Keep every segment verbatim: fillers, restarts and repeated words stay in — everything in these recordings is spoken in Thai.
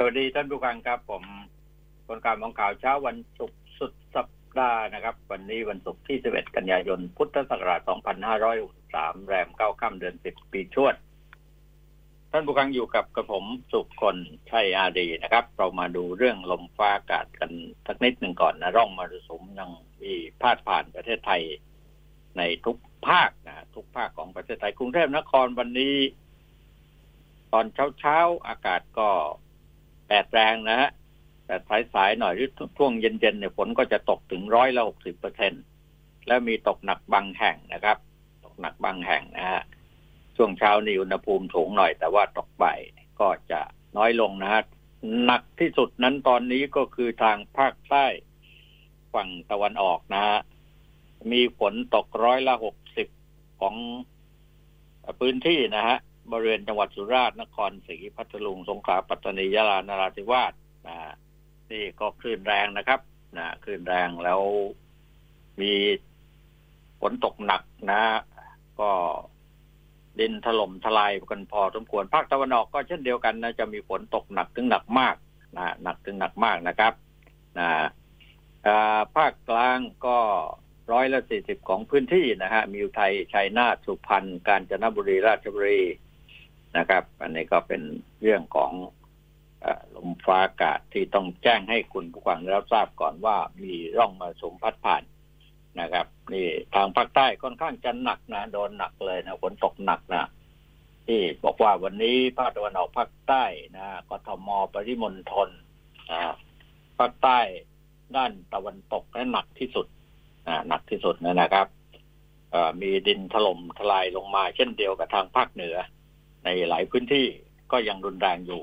สวัสดีท่านผู้ฟังครับผมคนข่าวมองข่าวเช้าวันศุกร์สุดสัปดาห์นะครับวันนี้วันศุกร์ที่สิบเอ็ดกันยายนพุทธศักราชสองพันห้าร้อยหกสิบสามแรมเก้าค่ำเดือนสิบปีชวดท่านผู้ฟังอยู่กับกระผมสุขคนชัยอารีนะครับเรามาดูเรื่องลมฟ้าอากาศกันสักนิดหนึ่งก่อนนะร่องมรสุมยังมีพาดผ่านประเทศไทยในทุกภาคนะทุกภาคของประเทศไทยกรุงเทพนครวันนี้ตอนเช้าๆอากาศก็แปดแรงนะฮะแต่สายๆหน่อยหรือช่วงเย็นๆเนี่ยฝนก็จะตกถึงร้อยละหกสิบเปอร์เซ็นต์แล้วมีตกหนักบางแห่งนะครับตกหนักบางแห่งนะฮะช่วงเช้านี่อุณหภูมิสูงหน่อยแต่ว่าตกบ่ายก็จะน้อยลงนะฮะหนักที่สุดนั้นตอนนี้ก็คือทางภาคใต้ฝั่งตะวันออกนะฮะมีฝนตกร้อยละหกสิบของพื้นที่นะฮะบริเวณจังหวัดสุราษฎร์นครศรีพัทลุงสงขลาปัตตานียะลานราธิวาสนะนี่ก็คลื่นแรงนะครับนะคลื่นแรงแล้วมีฝนตกหนักนะก็ดินถล่มทลายกันพอสมควรภาคตะวันออกก็เช่นเดียวกันนะจะมีฝนตกหนักถึงหนักมากนะหนักถึงหนักมากนะครับนะภาคกลางก็ร้อยละสี่สิบของพื้นที่นะฮะมีอุทัยชัยนาทสุพรรณกาญจนบุรีราชบุรีนะครับอันนี้ก็เป็นเรื่องของลมฟ้าอากาศที่ต้องแจ้งให้คุณผู้ฟังได้รับทราบก่อนว่ามีร่องมรสุมพัดผ่านนะครับนี่ทางภาคใต้ค่อนข้างจะหนักนะโดนหนักเลยนะฝนตกหนักนะที่บอกว่าวันนี้ภาคตะวันออกภาคใต้นะกทมปริมณฑลนะภาคใต้ด้านตะวันตกและหนักที่สุดนะหนักที่สุดนะครับมีดินถล่มทลายลงมาเช่นเดียวกับทางภาคเหนือในหลายพื้นที่ก็ยังรุนแรงอยู่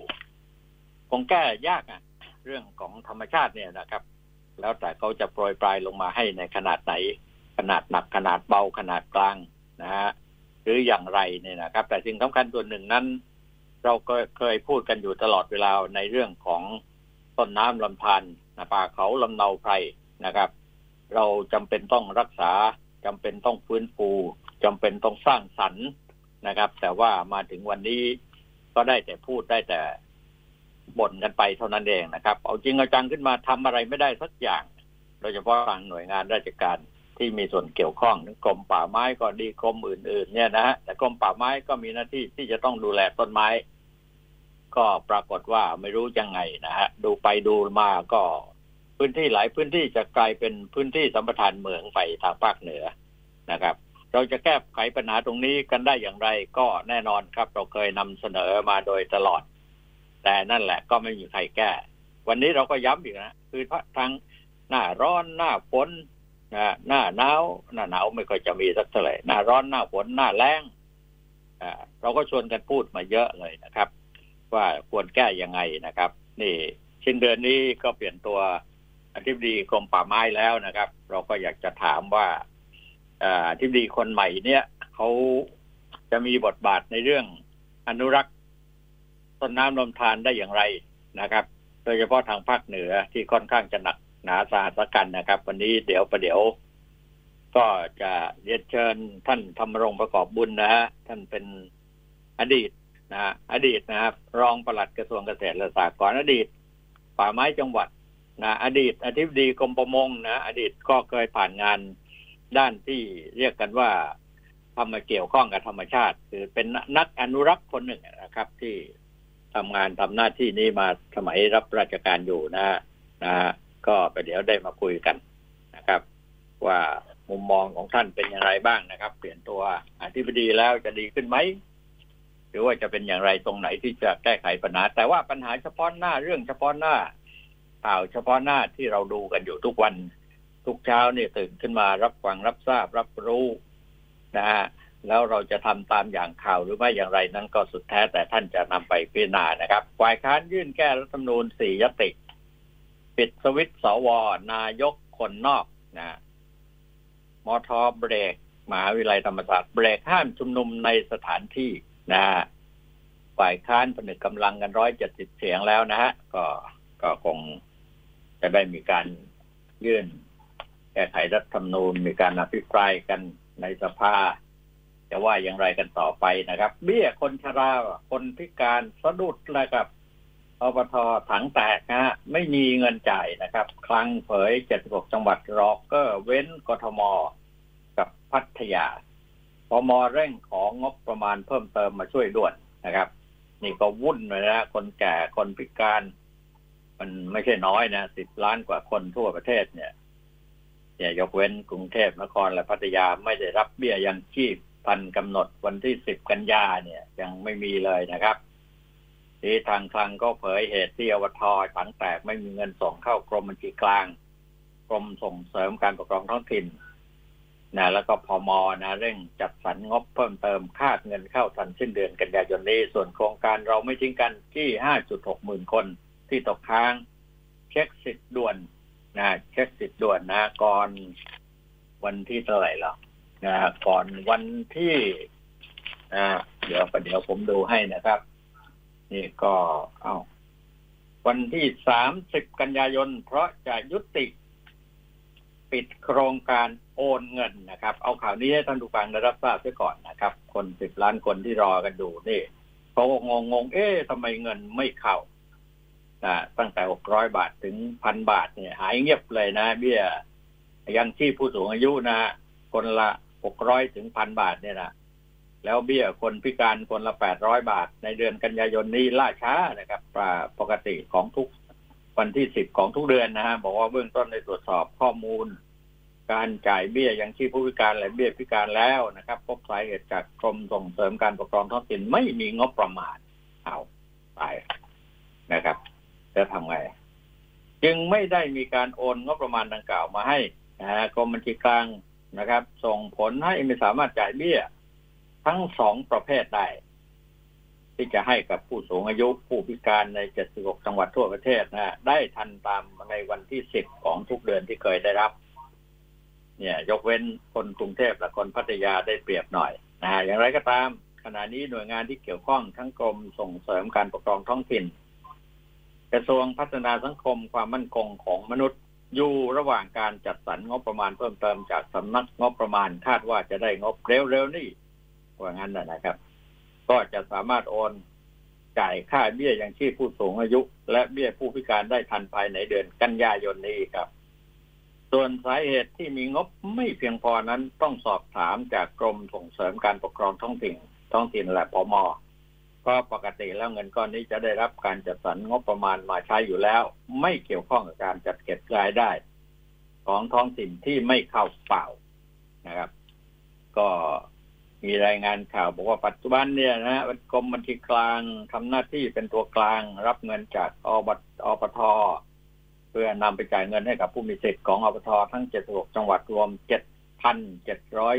คงแก้ยากอ่ะเรื่องของธรรมชาติเนี่ยนะครับแล้วแต่เขาจะโปรยปลายลงมาให้ในขนาดไหนขนาดหนักขนาดเบาขนาดกลางนะฮะหรืออย่างไรเนี่ยนะครับแต่สิ่งสำคัญตัวหนึ่งนั้นเราก็เคยพูดกันอยู่ตลอดเวลาในเรื่องของต้นน้ำลำธารป่าเขาลำเนาไพรนะครับเราจำเป็นต้องรักษาจำเป็นต้องฟื้นฟูจำเป็นต้องสร้างสรรค์นะครับแต่ว่ามาถึงวันนี้ก็ได้แต่พูดได้แต่บ่นกันไปเท่านั้นเองนะครับเอาจริงเอาจังขึ้นมาทำอะไรไม่ได้สักอย่างโดยเฉพาะทางหน่วยงานราชการที่มีส่วนเกี่ยวข้องกรมป่าไม้ก็ดีกรมอื่นๆเนี่ยนะฮะแต่กรมป่าไม้ก็มีหน้าที่ที่จะต้องดูแลต้นไม้ก็ปรากฏว่าไม่รู้ยังไงนะฮะดูไปดูมาก็พื้นที่หลายพื้นที่จะกลายเป็นพื้นที่สัมปทานเหมืองไปทางภาคเหนือนะครับเราจะแก้ไขปัญหาตรงนี้กันได้อย่างไรก็แน่นอนครับเราเคยนำเสนอมาโดยตลอดแต่นั่นแหละก็ไม่มีใครแก้วันนี้เราก็ย้ำอีกนะคือทั้งหน้าร้อนหน้าฝนนะหน้าหนาวหน้าหนาวไม่ค่อยจะมีสักเท่าไหร่หน้าร้อนหน้าฝนหน้าแล้งอ่าเราก็ชวนกันพูดมาเยอะเลยนะครับว่าควรแก้ยังไงนะครับนี่สิ้นเดือนนี้ก็เปลี่ยนตัวอธิบดีกรมป่าไม้แล้วนะครับเราก็อยากจะถามว่าอธิบดีคนใหม่เนี่ยเขาจะมีบทบาทในเรื่องอนุรักษ์ต้นน้ำลำธารได้อย่างไรนะครับโดยเฉพาะทางภาคเหนือที่ค่อนข้างจะหนักหนาสาหัสกันนะครับวันนี้เดี๋ยวประเดี๋ยวก็จะเรียนเชิญท่านธรรมรงค์ประกอบบุญนะฮะท่านเป็นอดีตนะฮะอดีตนะครับรองปลัดกระทรวงเกษตรและสหกรณ์อดีตป่าไม้จังหวัดนะอดีตอธิบดีกรมประมงนะอดีตก็เคยผ่านงานด้านที่เรียกกันว่าทำมาเกี่ยวข้องกับธรรมชาติคือเป็นนักอนุรักษ์คนหนึ่งนะครับที่ทำงานทำหน้าที่นี้มาสมัยรับราชการอยู่นะนะก็ไปเดี๋ยวได้มาคุยกันนะครับว่ามุมมองของท่านเป็นอย่างไรบ้างนะครับเปลี่ยนตัวอธิบดีแล้วจะดีขึ้นไหมหรือว่าจะเป็นอย่างไรตรงไหนที่จะแก้ไขปัญหาแต่ว่าปัญหาเฉพาะหน้าเรื่องเฉพาะหน้าข่าวเฉพาะหน้าที่เราดูกันอยู่ทุกวันทุกเช้านี่ตื่นขึ้นมารับฟังรับทราบรับรู้นะฮะแล้วเราจะทำตามอย่างข่าวหรือไม่อย่างไรนั้นก็สุดแท้แต่ท่านจะนำไปพิจารณานะครับฝ่ายค้านยื่นแก้รัฐธรรมนูญสี่ยติปิดสวิตช์สวนายกคนนอกนะมทเบรกมหาวิทยาลัยธรรมศาสตร์เบรกห้ามชุมนุมในสถานที่นะฝ่ายค้านผนึกกำลังกันหนึ่งร้อยเจ็ดสิบเสียงแล้วนะฮะก็ก็คงจะได้มีการยื่นแก้ไขรัฐธรรมนูญมีการอภิปรายกันในสภาจะว่าอย่างไรกันต่อไปนะครับเบี้ยคนชราคนพิการสะดุดนะครับ อบทถังแตกนะฮะไม่มีเงินจ่ายนะครับคลังเผยเจ็ดสิบหกจังหวัดรอเกอร์เว้นกทมกับพัทยาพมเร่งของงบประมาณเพิ่มเติมมาช่วยด่วนนะครับนี่ก็วุ่นเลยนะคนแก่คนพิการมันไม่ใช่น้อยนะสิบล้านกว่าคนทั่วประเทศเนี่ยอย่ายกเว้นกรุงเทพนครและพัทยาไม่ได้รับเบี้ยยังชีพทันกำหนดวันที่สิบกันยาเนี่ยยังไม่มีเลยนะครับที่ทางคลังก็เผยเหตุที่อบทถังแตกไม่มีเงินส่งเข้ากรมบัญชีกลางกรมส่งเสริมการปกครองท้องถิ่นนะแล้วก็พมนะเร่งจัดสรรงบเพิ่มเติมคาดเงินเข้าทันสิ้นเดือนกันยายนนี้ส่วนโครงการเราไม่ทิ้งกันที่ ห้าจุดหก หมื่นคนที่ตกค้างเช็คสิทธิ์ด่วนนะเช็คสิทธิ์ด่วนนะก่อนวันที่เท่าไหร่หรอนะก่อนวันที่อ่าเดี๋ยวเดี๋ยวผมดูให้นะครับนี่ก็เอาวันที่สามสิบกันยายนเพราะจะยุติปิดโครงการโอนเงินนะครับเอาข่าวนี้ให้ท่านผู้ฟังได้รับทราบไว้ก่อนนะครับคนสิบล้านคนที่รอกันดูนี่เขางงงเอ๊ะทำไมเงินไม่เข้านะตั้งแต่หกร้อยบาทถึง หนึ่งพัน บาทเนี่ยหายเงียบเลยนะเบี้ยยังชีพผู้สูงอายุนะคนละหกร้อยถึง หนึ่งพัน บาทเนี่ยนะแล้วเบี้ยคนพิการคนละแปดร้อยบาทในเดือนกันยายนนี้ล่าช้านะครับปกติของทุกวันที่สิบของทุกเดือนนะฮะบอกว่าเบื้องต้นได้ตรวจสอบข้อมูลการจ่ายเบี้ยยังชีพผู้พิการและเบี้ยพิการแล้วนะครับพบสาเหตุจากกรมส่งเสริมการปกครองท้องถิ่นไม่มีงบประมาณเอาไปนะครับจะทำไงจึงไม่ได้มีการโอนงบประมาณดังกล่าวมาให้นะฮะกรมบัญชีกลางนะครับส่งผลให้ไม่สามารถจ่ายเบี้ยทั้งสองประเภทได้ที่จะให้กับผู้สูงอายุผู้พิการในเจ็ดสิบหกจังหวัดทั่วประเทศนะได้ทันตามในวันที่สิบของทุกเดือนที่เคยได้รับเนี่ยยกเว้นคนกรุงเทพและคนพัทยาได้เปรียบหน่อยนะฮะอย่างไรก็ตามขณะนี้หน่วยงานที่เกี่ยวข้องทั้งกรมส่งเสริมการปกครองท้องถิ่นกระทรวงพัฒนาสังคมความมั่นคงของมนุษย์อยู่ระหว่างการจัดสรรงบประมาณเพิ่มเติมจากสำนักงบประมาณคาดว่าจะได้งบเร็วๆนี้ว่างั้นนะครับก็จะสามารถโอนจ่ายค่าเบี้ยยังชีพผู้สูงอายุและเบี้ยผู้พิการได้ทันภายในเดือนกันยายนนี้ครับส่วนสาเหตุที่มีงบไม่เพียงพอนั้นต้องสอบถามจากกรมส่งเสริมการปกครองท้องถิ่นท้องถิ่นและพม.เพราะปกติแล้วเงินก้อนนี้จะได้รับการจัดสรรงบประมาณมาใช้อยู่แล้วไม่เกี่ยวข้องกับการจัดเก็บรายได้ของท้องถิ่นที่ไม่เข้าเป้านะครับก็มีรายงานข่าวบอกว่าปัจจุบันเนี่ยนะกรมบัญชีกลางทำหน้าที่เป็นตัวกลางรับเงินจากอบทเพื่อนำไปจ่ายเงินให้กับผู้มีสิทธิ์ของอบททั้งเจ็ดสิบหกจังหวัดรวม เจ็ดพันเจ็ดร้อย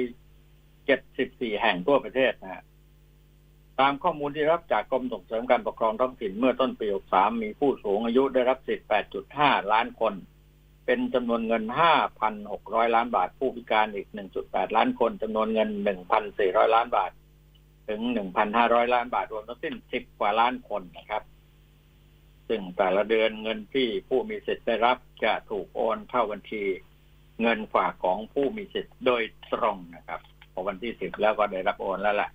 เจ็ดสิบสี่ แห่งทั่วประเทศนะตามข้อมูลที่รับจากกรมส่งเสริมการปกครองท้องถิ่นเมื่อต้นปีหกสิบสามมีผู้สูงอายุได้รับสิทธิ์ แปดจุดห้า ล้านคนเป็นจำนวนเงิน ห้าพันหกร้อย ล้านบาทผู้พิการอีก หนึ่งจุดแปด ล้านคนจำนวนเงิน หนึ่งพันสี่ร้อย ล้านบาทถึง หนึ่งพันห้าร้อย ล้านบาทรวมทั้งสิ้นสิบกว่าล้านคนนะครับซึ่งแต่ละเดือนเงินที่ผู้มีสิทธิ์ได้รับจะถูกโอนเข้าบัญชีเงินฝากของผู้มีสิทธิ์โดยตรงนะครับพอวันที่สิบแล้วก็ได้รับโอนแล้วล่ะ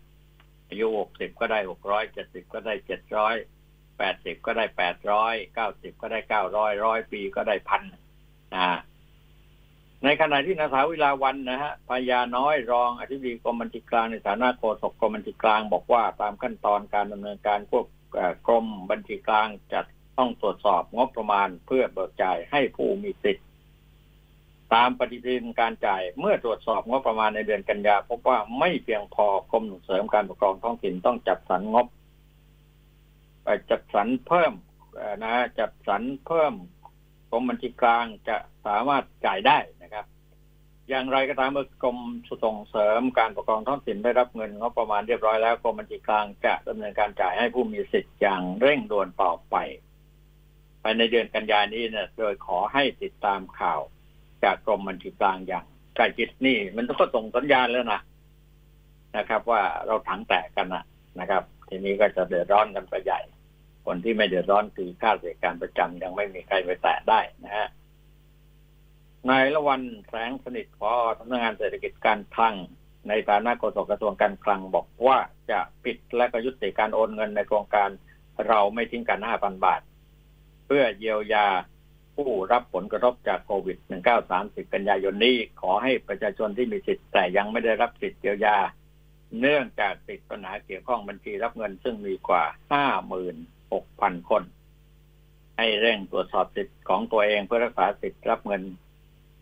อายุหกสิบก็ได้หกร้อย เจ็ดสิบก็ได้เจ็ดร้อย แปดสิบก็ได้แปดร้อย เก้าสิบก็ได้เก้าร้อย หนึ่งร้อยปีก็ได้หนึ่งพันในขณะที่นางสาววิลาวันนะฮะพญาน้อยรองอธิบดีกรมบัญชีกลางในฐานะโฆษกกรมบัญชีกลางบอกว่าตามขั้นตอนการดำเนินการพวกกรมบัญชีกลางจัดต้องตรวจสอบงบประมาณเพื่อเบิกจ่ายให้ผู้มีสิทธิ์ตามปฏิทินการจ่ายเมื่อตรวจสอบงบประมาณในเดือนกันยาพบว่าไม่เพียงพอกรมส่งเสริมการปกครองท้องถิ่นต้องจัดสรรงบจัดสรรเพิ่มนะจัดสรรเพิ่มกรมบัญชีกลางจะสามารถจ่ายได้นะครับอย่างไรก็ตามเมื่อกรมส่งเสริมการปกครองท้องถิ่นได้รับเงินงบประมาณเรียบร้อยแล้วกรมบัญชีกลางจะดำเนินการจ่ายให้ผู้มีสิทธิ์อย่างเร่งด่วนต่อไปภายในเดือนกันยายนนี้เนี่ยโดยขอให้ติดตามข่าวจากกรมบัญชีกลางอย่างใกล้ชิดนี่มันก็ส่งสัญญาณแล้วนะนะครับว่าเราถังแตกกันนะนะครับทีนี้ก็จะเดือดร้อนกันไปใหญ่คนที่ไม่เดือดร้อนคือข้าราชการประจำยังไม่มีใครไปแตะได้นะฮะนายละวันแสงสนิทผอ.สำนักงานเศรษฐกิจการคลังในฐานะโฆษกกระทรวงการคลังบอกว่าจะปิดและก็ยุติการโอนเงินในโครงการเราไม่ทิ้งกัน ห้าพัน บาท พื่อเยียวยาผู้รับผลกระทบจากโควิดสิบเก้า สามสิบ กันยายนนี้ขอให้ประชาชนที่มีสิทธิ์แต่ยังไม่ได้รับสิทธิ์เยียวยาเนื่องจากติดปัญหาเกี่ยวข้องบัญชีรับเงินซึ่งมีกว่า ห้าหมื่นหกพัน คนให้เร่งตรวจสอบสิทธิ์ของตัวเองเพื่อรักษาสิทธิ์รับเงิน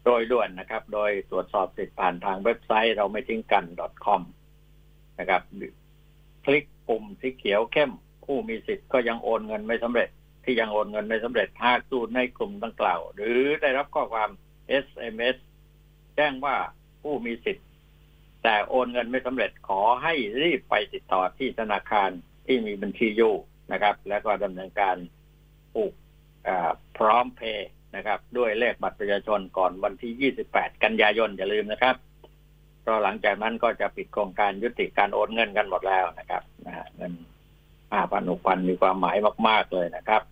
โดยด่วนนะครับโดยตรวจสอบสิทธิ์ผ่านทางเว็บไซต์เราไม่ทิ้งกัน .com นะครับคลิกปุ่มสีเขียวเข้มผู้มีสิทธิ์ก็ยังโอนเงินไม่สำเร็จที่ยังโอนเงินไม่สำเร็จหากอยู่ในกลุ่มดังกล่าวหรือได้รับข้อความ เอส เอ็ม เอส แจ้งว่าผู้มีสิทธิ์แต่โอนเงินไม่สำเร็จขอให้รีบไปติดต่อที่ธนาคารที่มีบัญชีอยู่นะครับแล้วก็ดำเนินการผูกพร้อมเพย์นะครับด้วยเลขบัตรประชาชนก่อนวันที่ยี่สิบแปดกันยายนอย่าลืมนะครับเพราะหลังจากนั้นก็จะปิดโครงการยุติการโอนเงินกันหมดแล้วนะครับนะฮะเงิน ห้าพัน หกพัน มีความหมายมากๆเลยนะครับ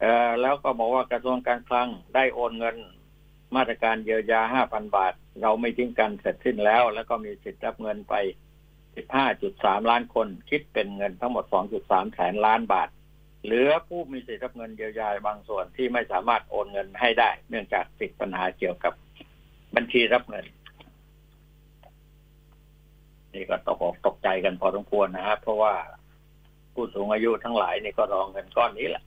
เอ่อแล้วก็บอกว่ากระทรวงการคลังได้โอนเงินมาตรการเยียวยา ห้าพัน บาทเราไม่ทิ้งกันเสร็จสิ้นแล้วแล้วก็มีสิทธิ์รับเงินไป สิบห้าจุดสาม ล้านคนคิดเป็นเงินทั้งหมด สองจุดสาม แสนล้านบาทเหลือผู้มีสิทธิ์รับเงินเยียวยาบางส่วนที่ไม่สามารถโอนเงินให้ได้เนื่องจากติดปัญหาเกี่ยวกับบัญชีรับเงินนี่ก็ตกอกตกใจกันพอสมควรนะครับเพราะว่าผู้สูงอายุทั้งหลายนี่ก็รอเงินก้อนนี้แหละ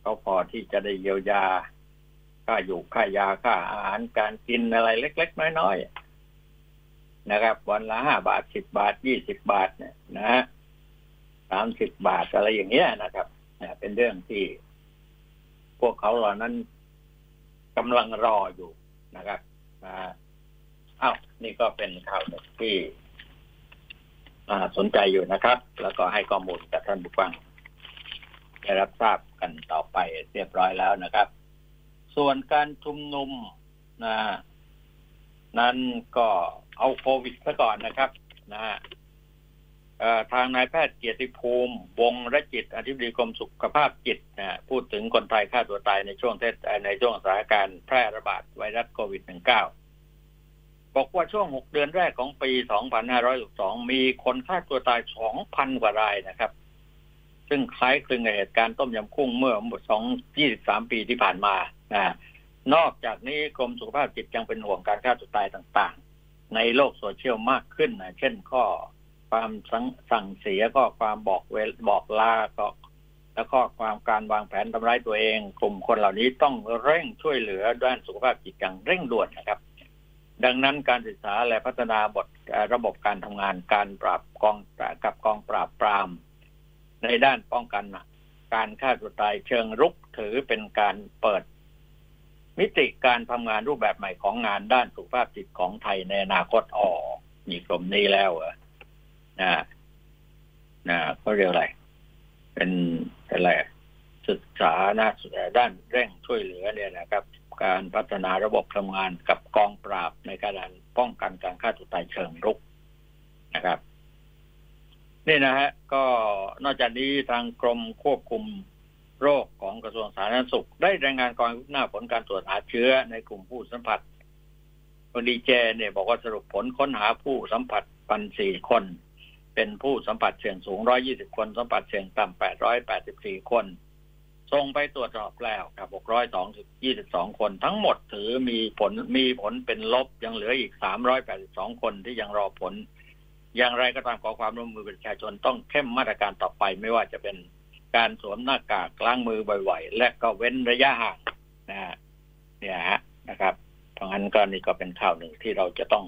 เขาพอที่จะได้เยียวยาค่าอยู่ค่ายาค่าอาหารการกินอะไรเล็กๆน้อยๆนะครับวันละห้าบาทสิบบาทยี่สิบบาทเนี่ยนะฮะสามสิบบาทอะไรอย่างเงี้ยนะครับเป็นเรื่องที่พวกเขาเหล่านั้นกำลังรออยู่นะครับอ้าวนี่ก็เป็นข่าวที่สนใจอยู่นะครับแล้วก็ให้ข้อมูลกับท่านผู้ฟังได้รับทราบกันต่อไปเรียบร้อยแล้วนะครับส่วนการชุมนุมนะนั้นก็เอาโควิดซะก่อนนะครับนะฮะทางนายแพทย์เกียรติภูมิวงรจิตอธิบดีกรมสุขภาพจิตนะพูดถึงคนไทยฆ่าตัวตายในช่วงเทศในช่วงสถานการณ์แพร่ระบาดไวรัสโควิด สิบเก้า บอกว่าช่วงหกเดือนแรกของปี สองพันห้าร้อยหกสิบสอง มีคนฆ่าตัวตาย สองพัน กว่ารายนะครับซึ่งคล้ายคลึงกับเหตุการณ์ต้มยำกุ้งเมื่อยี่สิบสามปีที่ผ่านมานะนอกจากนี้กรมสุขภาพจิตยังเป็นห่วงการฆ่าตัวตายต่างๆในโลกโซเชียลมากขึ้นนะเช่นข้อความสั่งเสียข้อความบอกเวลบอกลาก็แล้วข้อความการวางแผนทำร้ายตัวเองกลุ่มคนเหล่านี้ต้องเร่งช่วยเหลือด้านสุขภาพจิตอย่างเร่งด่วนนะครับดังนั้นการศึกษาและพัฒนาบทระบบการทำงานการปราบกองกับกองปราบปรามในด้านป้องกันการฆ่าตัวตายเชิงรุกถือเป็นการเปิดมิติการทำงานรูปแบบใหม่ของงานด้านสุขภาพจิตของไทยในอนาคตอ๋อมีกลุ่มนี้แล้วเหรอนะนะเขาเรียกอะไรเป็นอะไรศึกษานะด้านเร่งช่วยเหลือเนี่ยนะครับการพัฒนาระบบทำงานกับกองปราบในการป้องกันการฆ่าตัวตายเชิงรุกนะครับนี่นะฮะก็นอกจากนี้ทางกรมควบคุมโรคของกระทรวงสาธารณสุขได้รายงานความคืบหน้าผลการตรวจหาเชื้อในกลุ่มผู้สัมผัสคนดีเจเนี่ยบอกว่าสรุปผลค้นหาผู้สัมผัส หนึ่งพันสี่ร้อย คนเป็นผู้สัมผัสเสี่ยงสูงหนึ่งร้อยยี่สิบคนสัมผัสเสี่ยงต่ำแปดร้อยแปดสิบสี่คนส่งไปตรวจสอบแล้วกับหกร้อยยี่สิบสองคนทั้งหมดถือมีผลมีผลเป็นลบยังเหลืออีกสามร้อยแปดสิบสองคนที่ยังรอผลอย่างไรก็ตามขอความร่วมมือประชาชนต้องเข้มมาตรการต่อไปไม่ว่าจะเป็นการสวมหน้ากากล้างมือบ่อยๆและก็เว้นระยะห่างนะฮะเนี่ยฮะนะครับเพราะงั้นก็นี่ก็เป็นข่าวหนึ่งที่เราจะต้อง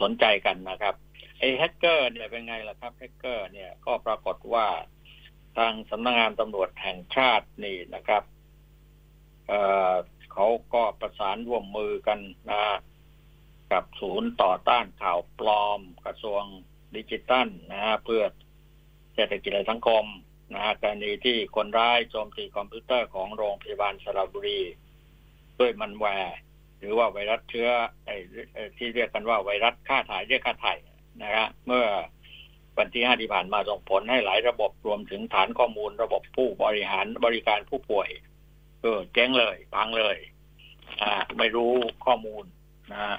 สนใจกันนะครับไอ้แฮกเกอร์เนี่ยเป็นไงล่ะครับแฮกเกอร์เนี่ยก็ปรากฏว่าทางสำนักงานตำรวจแห่งชาตินี่นะครับเอ่อเขาก็ประสานร่วมมือกันนะกับศูนย์ต่อต้านข่าวปลอมกระทรวงดิจิทัลนะฮะเพื่อเศรษฐกิจและสังคมนะฮะกรณีที่คนร้ายโจมตีคอมพิวเตอร์ของโรงพยาบาลสระบุรีด้วยมัลแวร์หรือว่าไวรัสเชื้อไอ้ที่เรียกกันว่าไวรัสฆ่าถ่ายเรียกฆ่าถ่ายนะฮะเมื่อวันที่ห้าที่ผ่านมาส่งผลให้หลายระบบรวมถึงฐานข้อมูลระบบผู้บริหารบริการผู้ป่วยเออเจ๊งเลยพังเลยอ่าไม่รู้ข้อมูลนะฮะ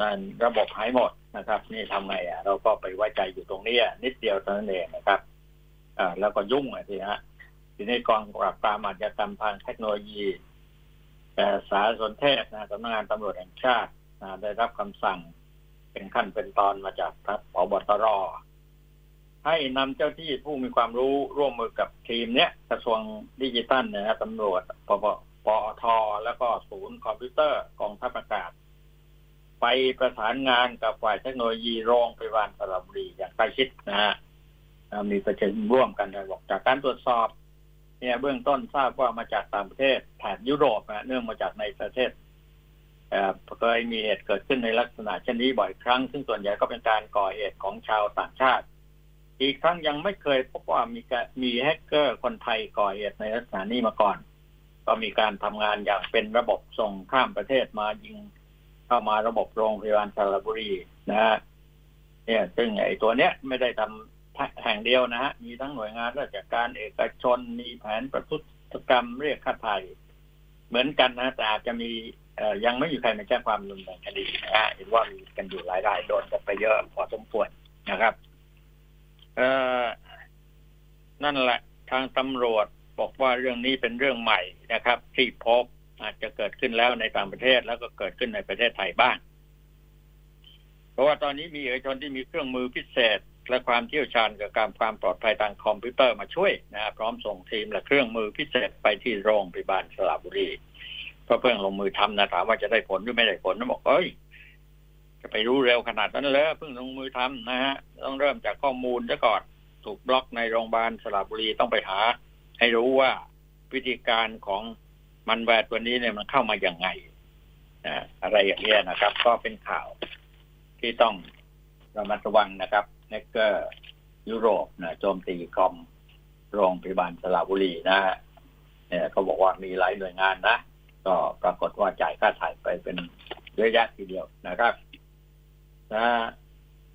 นั่นระบบหายหมดนะครับนี่ทำไงอ่ะเราก็ไปไว้ใจอยู่ตรงนี้นิดเดียวเท่านั้นเองนะครับอ่าแล้วก็ยุ่งอ่ะสิฮะ อยู่ในกองปราบปรามอาชญากรรมทางเทคโนโลยีแต่สารสนเทศนะสำนักงานตำรวจแห่งชาตินะได้รับคำสั่งเป็นขั้นเป็นตอนมาจากท่านผบ.ตร.ให้นำเจ้าที่ผู้มีความรู้ร่วมมือกับทีมเนี้ยกระทรวงดิจิทัลเนี่ยนะตำรวจปปปอทแล้วก็ศูนย์คอมพิวเตอร์กองทัพอากาศไปประสานงานกับฝ่ายเทคโนโลยีโรงพยาบาลสระบุรีอย่างใกล้ชิดนะฮะมีประชุมร่วมกันโดยบอกจากการตรวจสอบเนี่ยเบื้องต้นทราบว่ามาจากต่างประเทศแถบยุโรปนะเนื่องมาจากในประเทศเคยมีเหตุเกิดขึ้นในลักษณะเช่นนี้บ่อยครั้งซึ่งส่วนใหญ่ก็เป็นการก่อเหตุของชาวต่างชาติอีกครั้งยังไม่เคยพบว่ามีมีแฮกเกอร์คนไทยก่อเหตุในลักษณะนี้มาก่อนก็มีการทำงานอย่างเป็นระบบส่งข้ามประเทศมายิงเข้ามาระบบโรงพยาบาลสระบุรีนะฮะเนี่ยซึ่งไอ้ตัวเนี้ยไม่ได้ทำแห่งเดียวนะฮะมีทั้งหน่วยงานราชการเอกชนมีแผนประทุษกรรมเรียกค่าไถ่เหมือนกันนะแต่อาจจะมียังไม่มีใครมาแจ้งความดำเนินคดีนะฮะเห็นว่ามีกันอยู่หลายรายโดนกันไปเยอะพอสมควรนะครับเอ่อนั่นแหละทางตำรวจบอกว่าเรื่องนี้เป็นเรื่องใหม่นะครับที่พบอาจจะเกิดขึ้นแล้วในต่างประเทศแล้วก็เกิดขึ้นในประเทศไทยบ้างเพราะว่าตอนนี้มีเอกชนที่มีเครื่องมือพิเศษและความเชี่ยวชาญกับการความปลอดภัยทางคอมพิวเตอร์มาช่วยนะพร้อมส่งทีมและเครื่องมือพิเศษไปที่โรงพยาบาลสระบุรีเพราะเพิ่งลงมือทำนะถามว่าจะได้ผลหรือไม่ได้ผลนะบอกเอ้ยจะไปรู้เร็วขนาดนั้นเลยเพิ่งลงมือทำนะฮะต้องเริ่มจากข้อมูลซะก่อนถูกบล็อกในโรงพยาบาลสระบุรีต้องไปหาให้รู้ว่าวิธีการของมันแวร์ตัวนี้เนี่ยมันเข้ามาอย่างไงนะอะไรอย่างเงี้ยนะครับก็เป็นข่าวที่ต้องระมัดระวังนะครับแฮกเกอร์ยุโรปนะโจมตีคอมโรงพยาบาลสระบุรีนะฮะเนี่ยเขาบอกว่ามีหลายหน่วยงานนะก็ปรากฏว่าจ่ายค่าถ่ายไปเป็นเยอะแยะทีเดียวนะครับนะ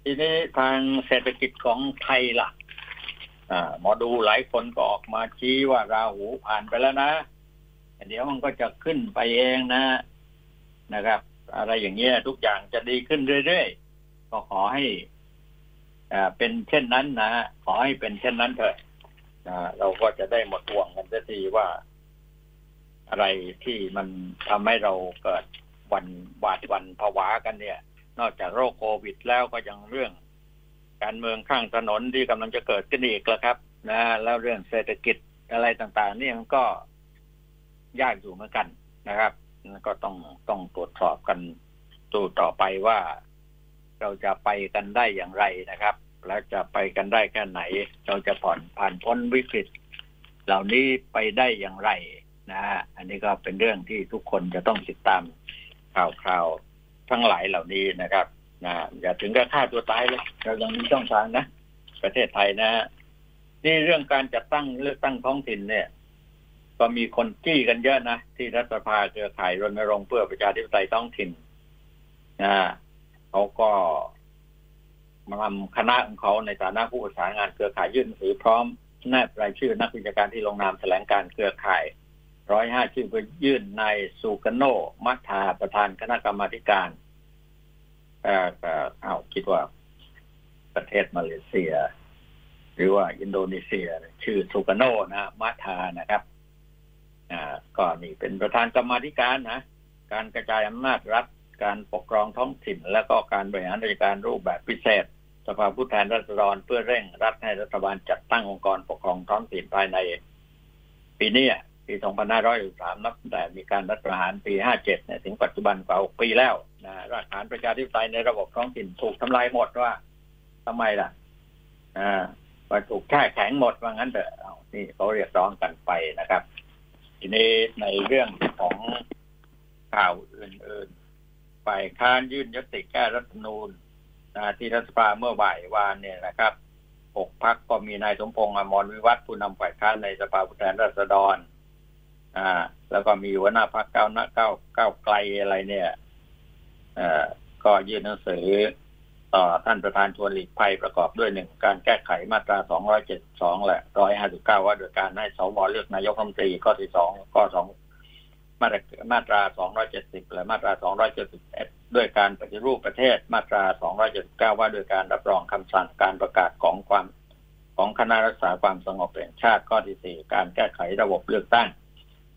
ทีนี้ทางเศรษฐกิจของไทยล่ะหมอดูหลายคนก็ออกมาชี้ว่าราหูผ่านไปแล้วนะเดี๋ยวมันก็จะขึ้นไปเองนะนะครับอะไรอย่างเงี้ยทุกอย่างจะดีขึ้นเรื่อยๆก็ขอให้อ่าเป็นเช่นนั้นนะขอให้เป็นเช่นนั้นเถอะนะเราก็จะได้หมดห่วงกันสักทีว่าอะไรที่มันทำให้เราเกิดวันบาดวันผวากันเนี่ยนอกจากโรคโควิดแล้วก็ยังเรื่องการเมืองข้างถนนที่กำลังจะเกิดขึ้นอีกแล้วครับนะแล้วเรื่องเศรษฐกิจอะไรต่างๆนี่มันก็ยากอยู่เหมือนกันนะครับก็ต้องต้องตรวจสอบกันดูต่อไปว่าเราจะไปกันได้อย่างไรนะครับแล้วจะไปกันได้แค่ไหนเราจะผ่อนผ่านพ้นวิกฤตเหล่านี้ไปได้อย่างไรนะฮะอันนี้ก็เป็นเรื่องที่ทุกคนจะต้องติดตามข่าวคราวทั้งหลายเหล่านี้นะครับนะอย่าถึงกับฆ่าตัวตายเลยเรายังมีช่องทางนะประเทศไทยนะนี่เรื่องการจัดตั้งเลือกตั้งท้องถิ่นเนี่ยก็มีคนจี้กันเยอะนะที่รัฐสภาเครือข่ายรณรงค์เพื่อประชาธิปไตยท้องถิ่นนะเขาก็มาทำคณะของเขาในฐานะผู้ประสานงานเครือข่ายยื่นหนังสือพร้อมแนบรายชื่อนักวิชาการที่ลงนามแถลงการเครือข่ายหนึ่งร้อยห้าชื่อไปยื่นนายสุกโนมัทธาประธานคณะกรรมาธิการเอ่ออ้าวคิดว่าประเทศมาเลเซียหรือว่าอินโดนีเซียชื่อสุกโนนะมัทธานะครับอ่าก็นี่เป็นประธานกรรมาธิการนะการกระจายอำนาจรัฐการปกครองท้องถิ่นและก็การบริหารราชการรูปแบบพิเศษสภาผู้แทนราษฎรเพื่อเร่งรัฐให้รัฐบาลจัดตั้งองค์กรปกครองท้องถิ่นภายในปีนี้ปีสองพันห้าร้อยหกสิบสามนับแต่มีการรัฐประหารปีห้าเจ็ดเนี่ยถึงปัจจุบันกว่าหกปีแล้วนะรากฐานประชาธิปไตยในระบบท้องถิ่นถูกทำลายหมดว่าทำไมล่ะอ่าว่าถูกแช่แข็งหมดว่างั้นเถอะนี่เขาเรียกร้องกันไปนะครับทีนี้ในเรื่องของข่าวอื่นๆฝ่ายค้านยื่นยติแก้รัฐธรรมนูญที่รัฐสภาเมื่อบ่ายวานเนี่ยนะครับหกพรรคก็มีนายสมพงษ์อมรวิวัฒน์ผู้นำฝ่ายค้านในสภาผู้แทนราษฎรอ่าแล้วก็มีหัวหน้าพรรคก้าวหน้าก้าวก้าวไกลอะไรเนี่ยเอ่อก็ยื่นหนังสือต่อท่านประธานชวนหลีกภัยประกอบด้วยหนึ่งการแก้ไขมาตราสองร้อยเจ็ดสิบสองและหนึ่งร้อยห้าสิบเก้าว่าโดยการให้สวเลือกนายกรัฐมนตรีข้อที่สองข้อสองมาตรามาตราสองร้อยเจ็ดสิบและมาตราสองร้อยเจ็ดสิบเอ็ดด้วยการปฏิรูปประเทศมาตราสองร้อยเจ็ดสิบเก้าว่าโดยการรับรองคำสั่งการประกาศของความ ของคณะรักษาความสงบแห่งชาติข้อที่สี่การแก้ไขระบบเลือกตั้ง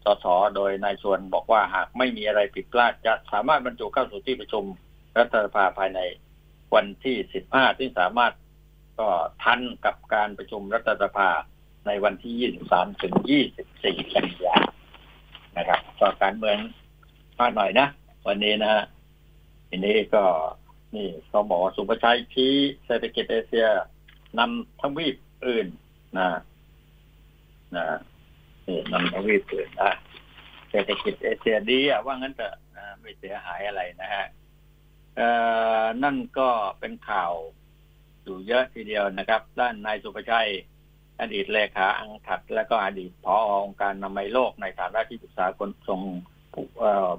สสโดยนายชวนบอกว่าหากไม่มีอะไรผิดพลาดจะสามารถบรรจุเข้าสู่ที่ประชุมรัฐสภาภายในวันที่สิบห้าที่สามารถก็ทันกับการประชุมรัฐสภาในวันที่ยี่สิบสามถึงยี่สิบสี่กันยายนนะครับต่อการเมืองมากหน่อยนะวันนี้นะฮะทีนี้ก็นี่เขาบอกสุภชัยชี้เศรษฐกิจเอเชียนำทวีปอื่นนะนะนี่นำทวีปอื่นนะเศรษฐกิจเอเชียดีอ่ะว่างั้นจะไม่เสียหายอะไรนะฮะเอ่อนั่นก็เป็นข่าวอยู่เยอะทีเดียวนะครับด้านนายสุภชัยอดีตเลขาอังถัดและก็อดีตผอ.องค์การอนามัยโลกในฐานะที่ปรึกษาคนทรง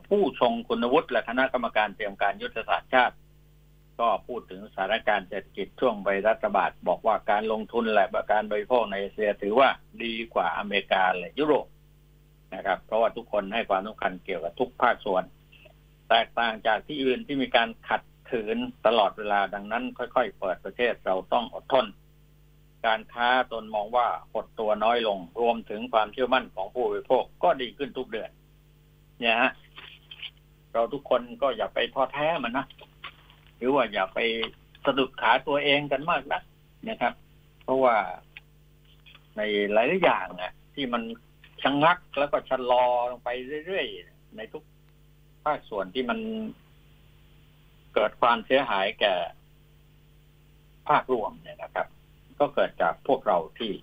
ผู้ทรงคุณวุฒิและคณะกรรมการเตรียมการยุทธศาสตร์ชาติก็พูดถึงสถานการณ์เศรษฐกิจช่วงไวรัสระบาดบอกว่าการลงทุนและการบริโภคในเอเชียถือว่าดีกว่าอเมริกาและยุโรปนะครับเพราะว่าทุกคนให้ความสำคัญเกี่ยวกับทุกภาคส่วนแตกต่างจากที่อื่นที่มีการขัดขืนตลอดเวลาดังนั้นค่อยๆเปิดประเทศเราต้องอดทนการค้าตนมองว่าหดตัวน้อยลงรวมถึงความเชื่อมั่นของผู้บริโภคก็ดีขึ้นทุกเดือนเนี่ยฮะเราทุกคนก็อย่าไปท้อแท้มันนะหรือว่าอย่าไปสะดุดขาตัวเองกันมากนักนะครับเพราะว่าในหลายอย่างนะที่มันชะงักแล้วก็ชะลอลงไปเรื่อยๆในทุกภาคส่วนที่มันเกิดความเสียหายแก่ภาครวมเนี่ยนะครับก็เกิดจากพวกเราที่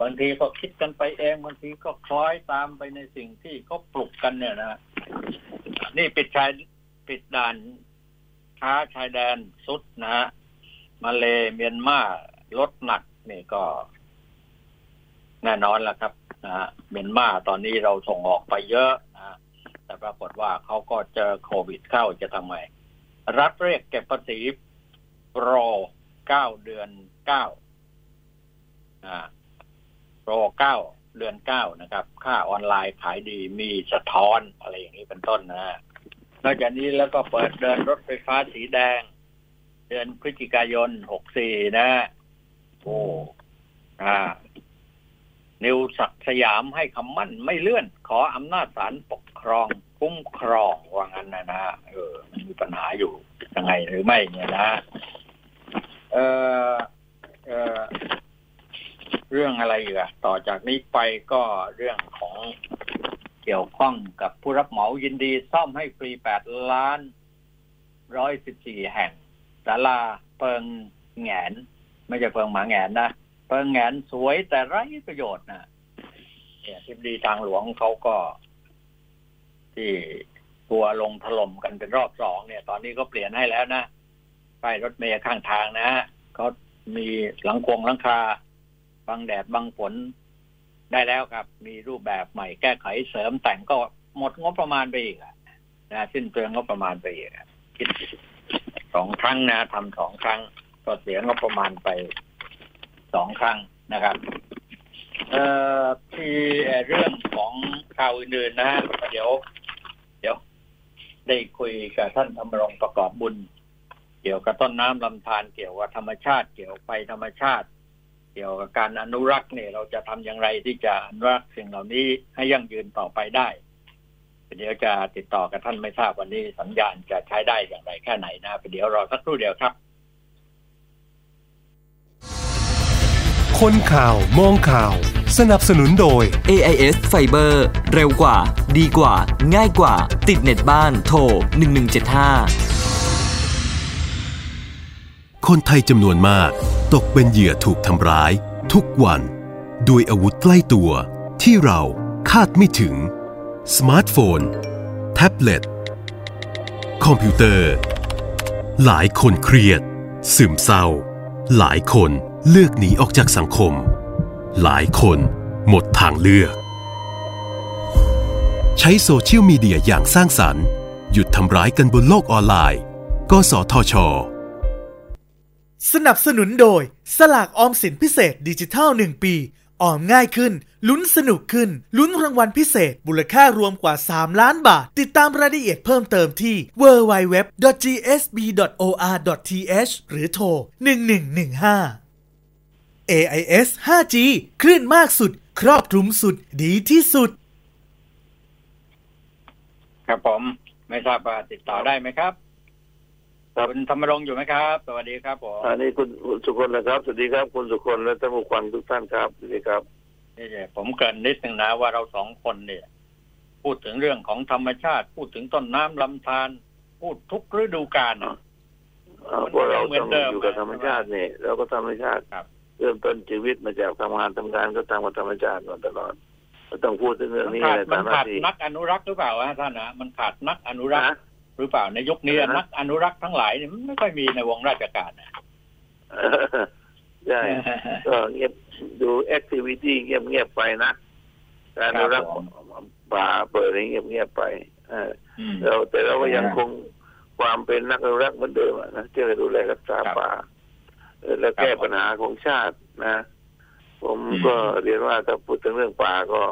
บางทีก็คิดกันไปเองบางทีก็คล้อยตามไปในสิ่งที่เขาปลุกกันเนี่ยนะนี่ปิดชายปิดด่านค้าชายแดนสุดนะฮะมาเลเมียนมาลดหนักนี่ก็แน่นอนละครับนะฮะเมียนมาตอนนี้เราส่งออกไปเยอะนะแต่ปรากฏว่าเขาก็เจอโควิดเข้าจะทำไงรัฐเรียกเก็บภาษีรอเก้าเดือนเก้าอ่ารอเก้าเดือนเก้านะครับค่าออนไลน์ขายดีมีสะท้อนอะไรอย่างนี้เป็นต้นนะนอกจากนี้แล้วก็เปิดเดินรถไฟฟ้าสีแดงเดือนพฤศจิกายนหกสี่นะโอ้อ่านิวศักดิ์สยามให้คำมั่นไม่เลื่อนขออำนาจศาลปกครองคุ้มครองว่างั้นนะนะเออมันมีปัญหาอยู่ยังไงหรือไม่เนี่ยนะเออเออเรื่องอะไรอีกอะต่อจากนี้ไปก็เรื่องของเกี่ยวข้องกับผู้รับเหมายินดีซ่อมให้ฟรีแปดล้านหนึ่งร้อยสิบสี่แห่งศาลาเพิงแหงนไม่ใช่เพิงหมาแหงนนะเพิงแหงนสวยแต่ไร้ประโยชน์นะเนี่ยทิพดีทางหลวงเขาก็ที่ตัวลงถล่มกันเป็นรอบสองเนี่ยตอนนี้ก็เปลี่ยนให้แล้วนะป้ายรถเมล์ข้างทางนะฮะเขามีหลังคงหลังคาบังแดดบังฝนได้แล้วครับมีรูปแบบใหม่แก้ไขเสริมแต่งก็หมดงบประมาณไปอีกนะสิ้นเปลืองงบประมาณไปอีกคิดสองครั้งนะทำสองครั้งก็เสียงบประมาณไปสองครั้งนะครับเอ่อที่เรื่องของข่าวอื่นๆนะฮะเดี๋ยวเดี๋ยวได้คุยกับท่านธรรมรงค์ประกอบบุญเกี่ยวกับต้นน้ำลำธารเกี่ยวกับธรรมชาติเกี่ยวกับไฟธรรมชาติเกี่ยวกับการอนุรักษ์เนี่ยเราจะทำอย่างไรที่จะอนุรักษ์สิ่งเหล่านี้ให้ยั่งยืนต่อไปได้เดี๋ยวจะติดต่อกับท่านไม่ทราบวันนี้สัญญาณจะใช้ได้อย่างไรแค่ไหนนะเดี๋ยวรอสักครู่เดียวครับคนข่าวมองข่าวสนับสนุนโดย เอ ไอ เอส Fiber เร็วกว่าดีกว่าง่ายกว่าติดเน็ตบ้านโทรหนึ่งหนึ่งเจ็ดห้าคนไทยจำนวนมากตกเป็นเหยื่อถูกทำร้ายทุกวันด้วยอาวุธใกล้ตัวที่เราคาดไม่ถึงสมาร์ทโฟนแท็บเล็ตคอมพิวเตอร์หลายคนเครียดซึมเศร้าหลายคนเลือกหนีออกจากสังคมหลายคนหมดทางเลือกใช้โซเชียลมีเดียอย่างสร้างสรรค์หยุดทำร้ายกันบนโลกออนไลน์กสทช.สนับสนุนโดยสลากออมสินพิเศษดิจิทัลหนึ่งปีออมง่ายขึ้นลุ้นสนุกขึ้นลุ้นรางวัลพิเศษมูลค่ารวมกว่าสามล้านบาทติดตามรายละเอียดเพิ่มเติมที่ ดับเบิลยู ดับเบิลยู ดับเบิลยู ดอท จี เอส บี ดอท โอ อาร์ ดอท ที เอช หรือโทรหนึ่งหนึ่งหนึ่งห้า เอ ไอ เอส ห้าจี คลื่นมากสุดครอบคลุมสุดดีที่สุดครับผมไม่ทราบว่าติดต่อได้ไหมครับคุณธรรมรงค์อยู่ไหมครับสวัสดีครับผมอันนี้คุณสุคนนะครับสวัสดีครับคุณสุคนและท่านผู้ฟังทุกท่านครับสวัสดีครับนี่แหละผมเกริ่นนิดนึงนะว่าเราสองคนเนี่ยพูดถึงเรื่องของธรรมชาติพูดถึงต้นน้ำลำธารพูดทุกฤดูกาลพวกเราต้องอยู่กับธรรมชาตินี่เราก็ธรรมชาติเริ่มต้นชีวิตมาจากทำงานทำการก็ตามกับธรรมชาติมาตลอดต้องพูดเรื่องนี้ในฐานะที่มันขาดนักอนุรักษ์หรือเปล่าฮะท่านนะมันขาดนักอนุรักษ์หรือเปล่าในยุคนี้นักอนุรักษ์ทั้งหลายนี่ไม่ค่อยมีในวงราชการนะใช่ก็เงียบดูแอคทิวิตี้เงียบๆไปนะการอนุรักษ์ป่าเปิดอะไรเงียบๆไปเราแต่เราก็ยังคงความเป็นนักอนุรักษ์เหมือนเดิมนะที่จะดูแลรักษาป่าและแก้ปัญหาของชาตินะผมก็เรียนว่าถ้าพูดถึงเรื่องป่าก็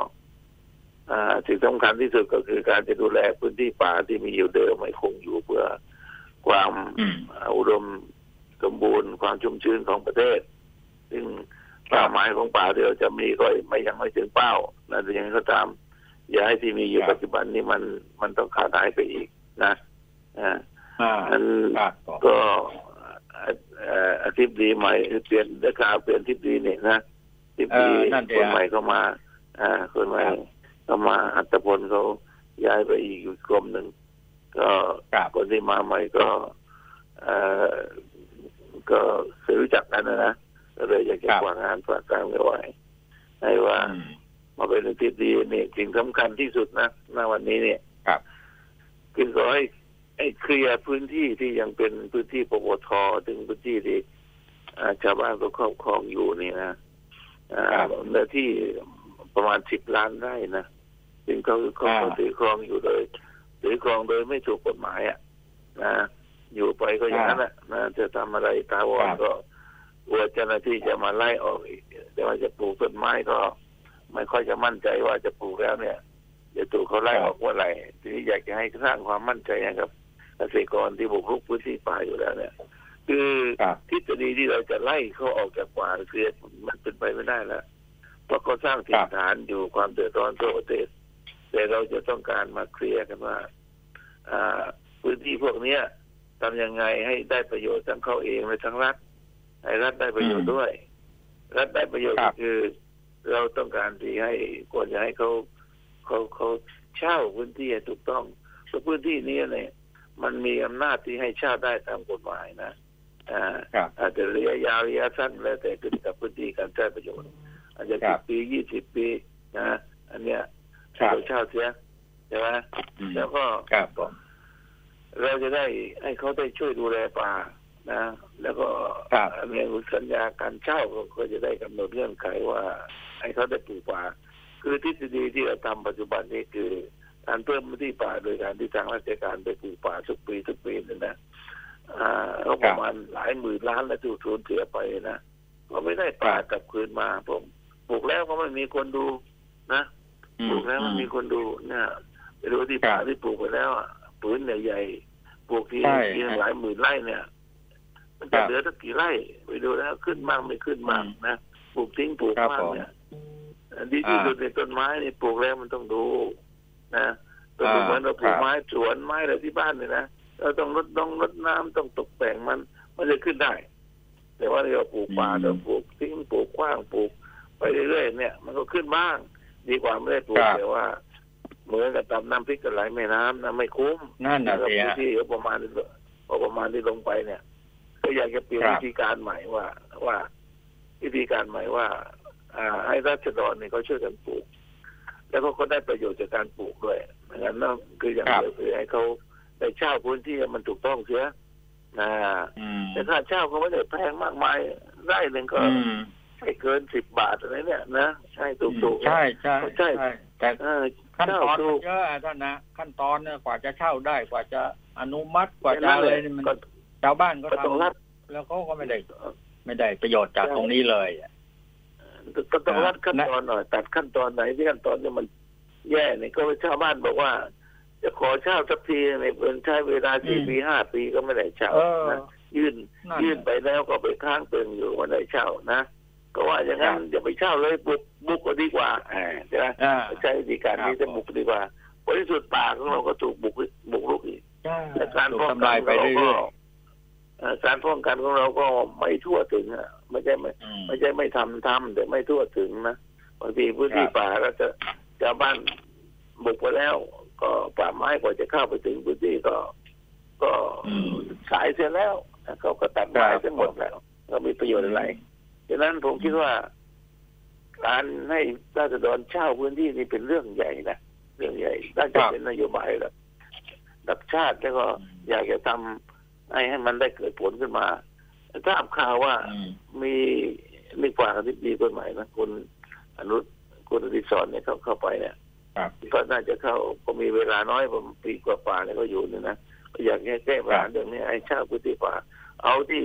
สิ่งสำคัญที่สุดก็คือการจะดูแลพื้นที่ป่าที่มีอยู่เดิมให้คงอยู่เพื่อความอุดมสมบูรณ์ความชุ่มชื้นของประเทศซึ่งเป้าหมายของป่าที่เราจะมีก็ไม่ยังไม่ถึงเป้านะแต่ยังไงก็ตามอย่าให้ที่มีอยู่ปัจจุบันนี้มันมันต้องขาดหายไปอีกนะอ่าอันก็อาทิตย์ดีใหม่เปลี่ยนเดือนกาเปลี่ยนอาทิตย์ดีเนี่ยนะที่มีคนใหม่เข้ามาอ่าคนใหม่เข้ามาอัตพลเขาย้ายไปอีกกรมหนึ่งก็คนที่มาใหม่ก็เอ่อก็เคยรู้จักกันนะนะก็เลยอยากจะฝากงานฝากการไว้ให้ว่ามาเป็นอาทิตย์ดีเนี่ยสิ่งสำคัญที่สุดนะณวันนี้เนี่ยคือขอให้ให้เคลียร์พื้นที่ที่ยังเป็นพื้นที่ปปท.ถึงพื้นที่ที่ชาวบ้านก็ครอบครองอยู่นี่นะเนื้อที่ประมาณสิบล้านไร่นะซึ่งเขาเขาถือครองอยู่เลยถือครองโดยไม่ถูกกฎหมายอ่ะนะอยู่ไปก็อย่างนั้นแหละนะจะทำอะไรตาวอนก็กลัวเจ้าหน้าที่จะมาไล่ออกอีกแต่ว่าจะปลูกต้นไม้ก็ไม่ค่อยจะมั่นใจว่าจะปลูกแล้วเนี่ยจะถูกเขาไล่ออกว่าอะไรทีนี้อยากจะให้สร้างความมั่นใจนะครับเกษตรกรที่บุกรุกพื้นที่ป่าอยู่แล้วเนี่ยคือทฤษฎีที่เราจะไล่เขาออกจากป่าคือมันเป็นไปไม่ได้แล้วเพราะเขาสร้างถิ่นฐานอยู่ความเดือดร้อนทั่วประเทศแต่เราจะต้องการมาเคลียร์กันว่าพื้นที่พวกนี้ทำยังไงให้ได้ประโยชน์ทั้งเขาเองและทั้งรัฐให้รัฐได้ประโยชน์ด้วยรัฐได้ประโยชน์คือเราต้องการที่ให้กดจะให้เขาเขาเขาเช่าพื้นที่ถูกต้องเพราะพื้นที่นี้เนี่ยมันมีอำนาจที่ให้เช่าได้ตามกฎหมายนะอาจจะระยะยาวระยะสั้นแล้วแต่ขึ้นกับพื้นที่การใช้ประโยชน์อาจจะสิบปียี่สิบปีนะอันเนี้ยเราเช่าเสียใช่ไหมแล้วก็เราจะได้ให้เขาได้ช่วยดูแลป่านะแล้วก็ในสัญญาการเช่าก็จะได้กำหนดเงื่อนไขว่าให้เขาได้ปลูกป่าคือทฤษฎีที่เราทำปัจจุบันนี้คือการเพิ่มพื้นที่ป่าโดยการที่ทางราชการไปปลูกป่าทุกปีทุกปีเลยนะเขาประมาณหลายหมื่นล้านแล้วถูกสูญเสียไปนะก็ไม่ได้ป่ากลับคืนมาผมปลูกแล้วก็ไม่มีคนดูนะปลูกแล้วมันมีคนดูเนี่ยไปดูที่ป่าที่ปลูกไปแล้วปืนใหญ่ๆปลูกที่หลายหมื่นไร่เนี่ยมันจะเหลือสักกี่ไร่ไปดูแล้วขึ้นบ้างไม่ขึ้นบ้างนะปลูกทิ้งปลูกบ้างเนี่ยดีที่สุดในต้นไม้นี่ปลูกแล้วมันต้องดูนะต้นไม้เราปลูกไม้สวนไม้อะไรที่บ้านเนี่ยนะเราต้องรดน้ำรดน้ำต้องตกแต่งมันมันจะขึ้นได้แต่ว่าเราปลูกป่าเราปลูกทิ้งปลูกกว้างปลูกไปเรื่อยๆเนี่ยมันก็ขึ้นบ้างดีกว่าไม่ได้ปลูกแต่ว่าเหมือนกับตำน้ำพริกกับไหลแม่น้ำนะไม่คุ้มนั่นแหละที่ประมาณประมาณที่ลงไปเนี่ยก็อยากจะเปลี่ยนวิธีการใหม่ว่าว่าวิธีการใหม่ว่าให้ราชดรเนี่ยเขาช่วยกันปลูกแล้วก็เขาได้ประโยชน์จากการปลูกด้วยเหมือนกันนะคืออย่างเดียวคือให้เขาได้เช่าพื้นที่มันถูกต้องเสียนะแต่ค่าเช่าเขาไม่ได้แพงมากมายได้หนึ่งก็ไม่เกินสิบบาทอะไรเนี่ยนะใช่ถูกๆใช่ใช่ใช่แต่ขั้นตอนเยอะท่านนะขั้นตอนเนี่ยกว่าจะเช่าได้กว่าจะอนุมัติกว่าจะอะไรมันชาวบ้านก็ทำแล้วเขาก็ไม่ได้ไม่ได้ประโยชน์จากตรงนี้เลยก็ต้องรัดขั้นตอนหน่อยตัดขั้นตอนไหนที่ขั้นตอนนี้มันแย่เนี่ยก็ชาวบ้านบอกว่าจะขอเช่าสักทีในเวลาใช้เวลาสี่ปีห้าปีก็ไม่ได้เช่านะยื่นยื่นไปแล้วก็ไปค้างเติ่งอยู่ไม่ได้เช่านะ ก็ว่าอย่างนั้นอย่าไปเช่าเลยบุกบุกก็ดีกว่าใช่ไหมใช้วิธีการนี้จะบุกดีกว่าผลที่สุดป่าของเราก็ถูกบุกบุกรุกอีกและการป้องกันไปเรื่อยๆการป้องกันของเราก็ไม่ทั่วถึงอ่ะไม่ใช่ไม่ไม่ใช่ไม่ทำทำแต่ไม่ทั่วถึงนะบางทีพื้นที่ป่าเราจะชาวบ้านบุกไปแล้วก็ป่าไม้กว่าจะเข้าไปถึงพื้นที่ก็ก็ขายเสร็จแล้วเขาก็ตัดไม้เสร็จหมดแล้วก็มีประโยชน์อะไรดังนั้นผมคิดว่าการให้ราษฎรเช่าพื้นที่นี่เป็นเรื่องใหญ่นะเรื่องใหญ่น่าจะเป็นนโยบายแล้วดับชาติแล้วก็อยากจะทำให้มันได้เกิดผลขึ้นมาทราบข่าวว่ามีมีกว่าที่ดีกฎหมายนะคุณอนุชคุณอดิศรเนี่ยเขาเข้าไปเนี่ยก็น่าจะเข้าก็มีเวลาน้อยประมาณปีกว่าๆเนี่ยเขาอยู่เนี่ยนะอยากแก้ปัญหาเรื่องนี้ไอ้เช่าพื้นที่ป่าเอาที่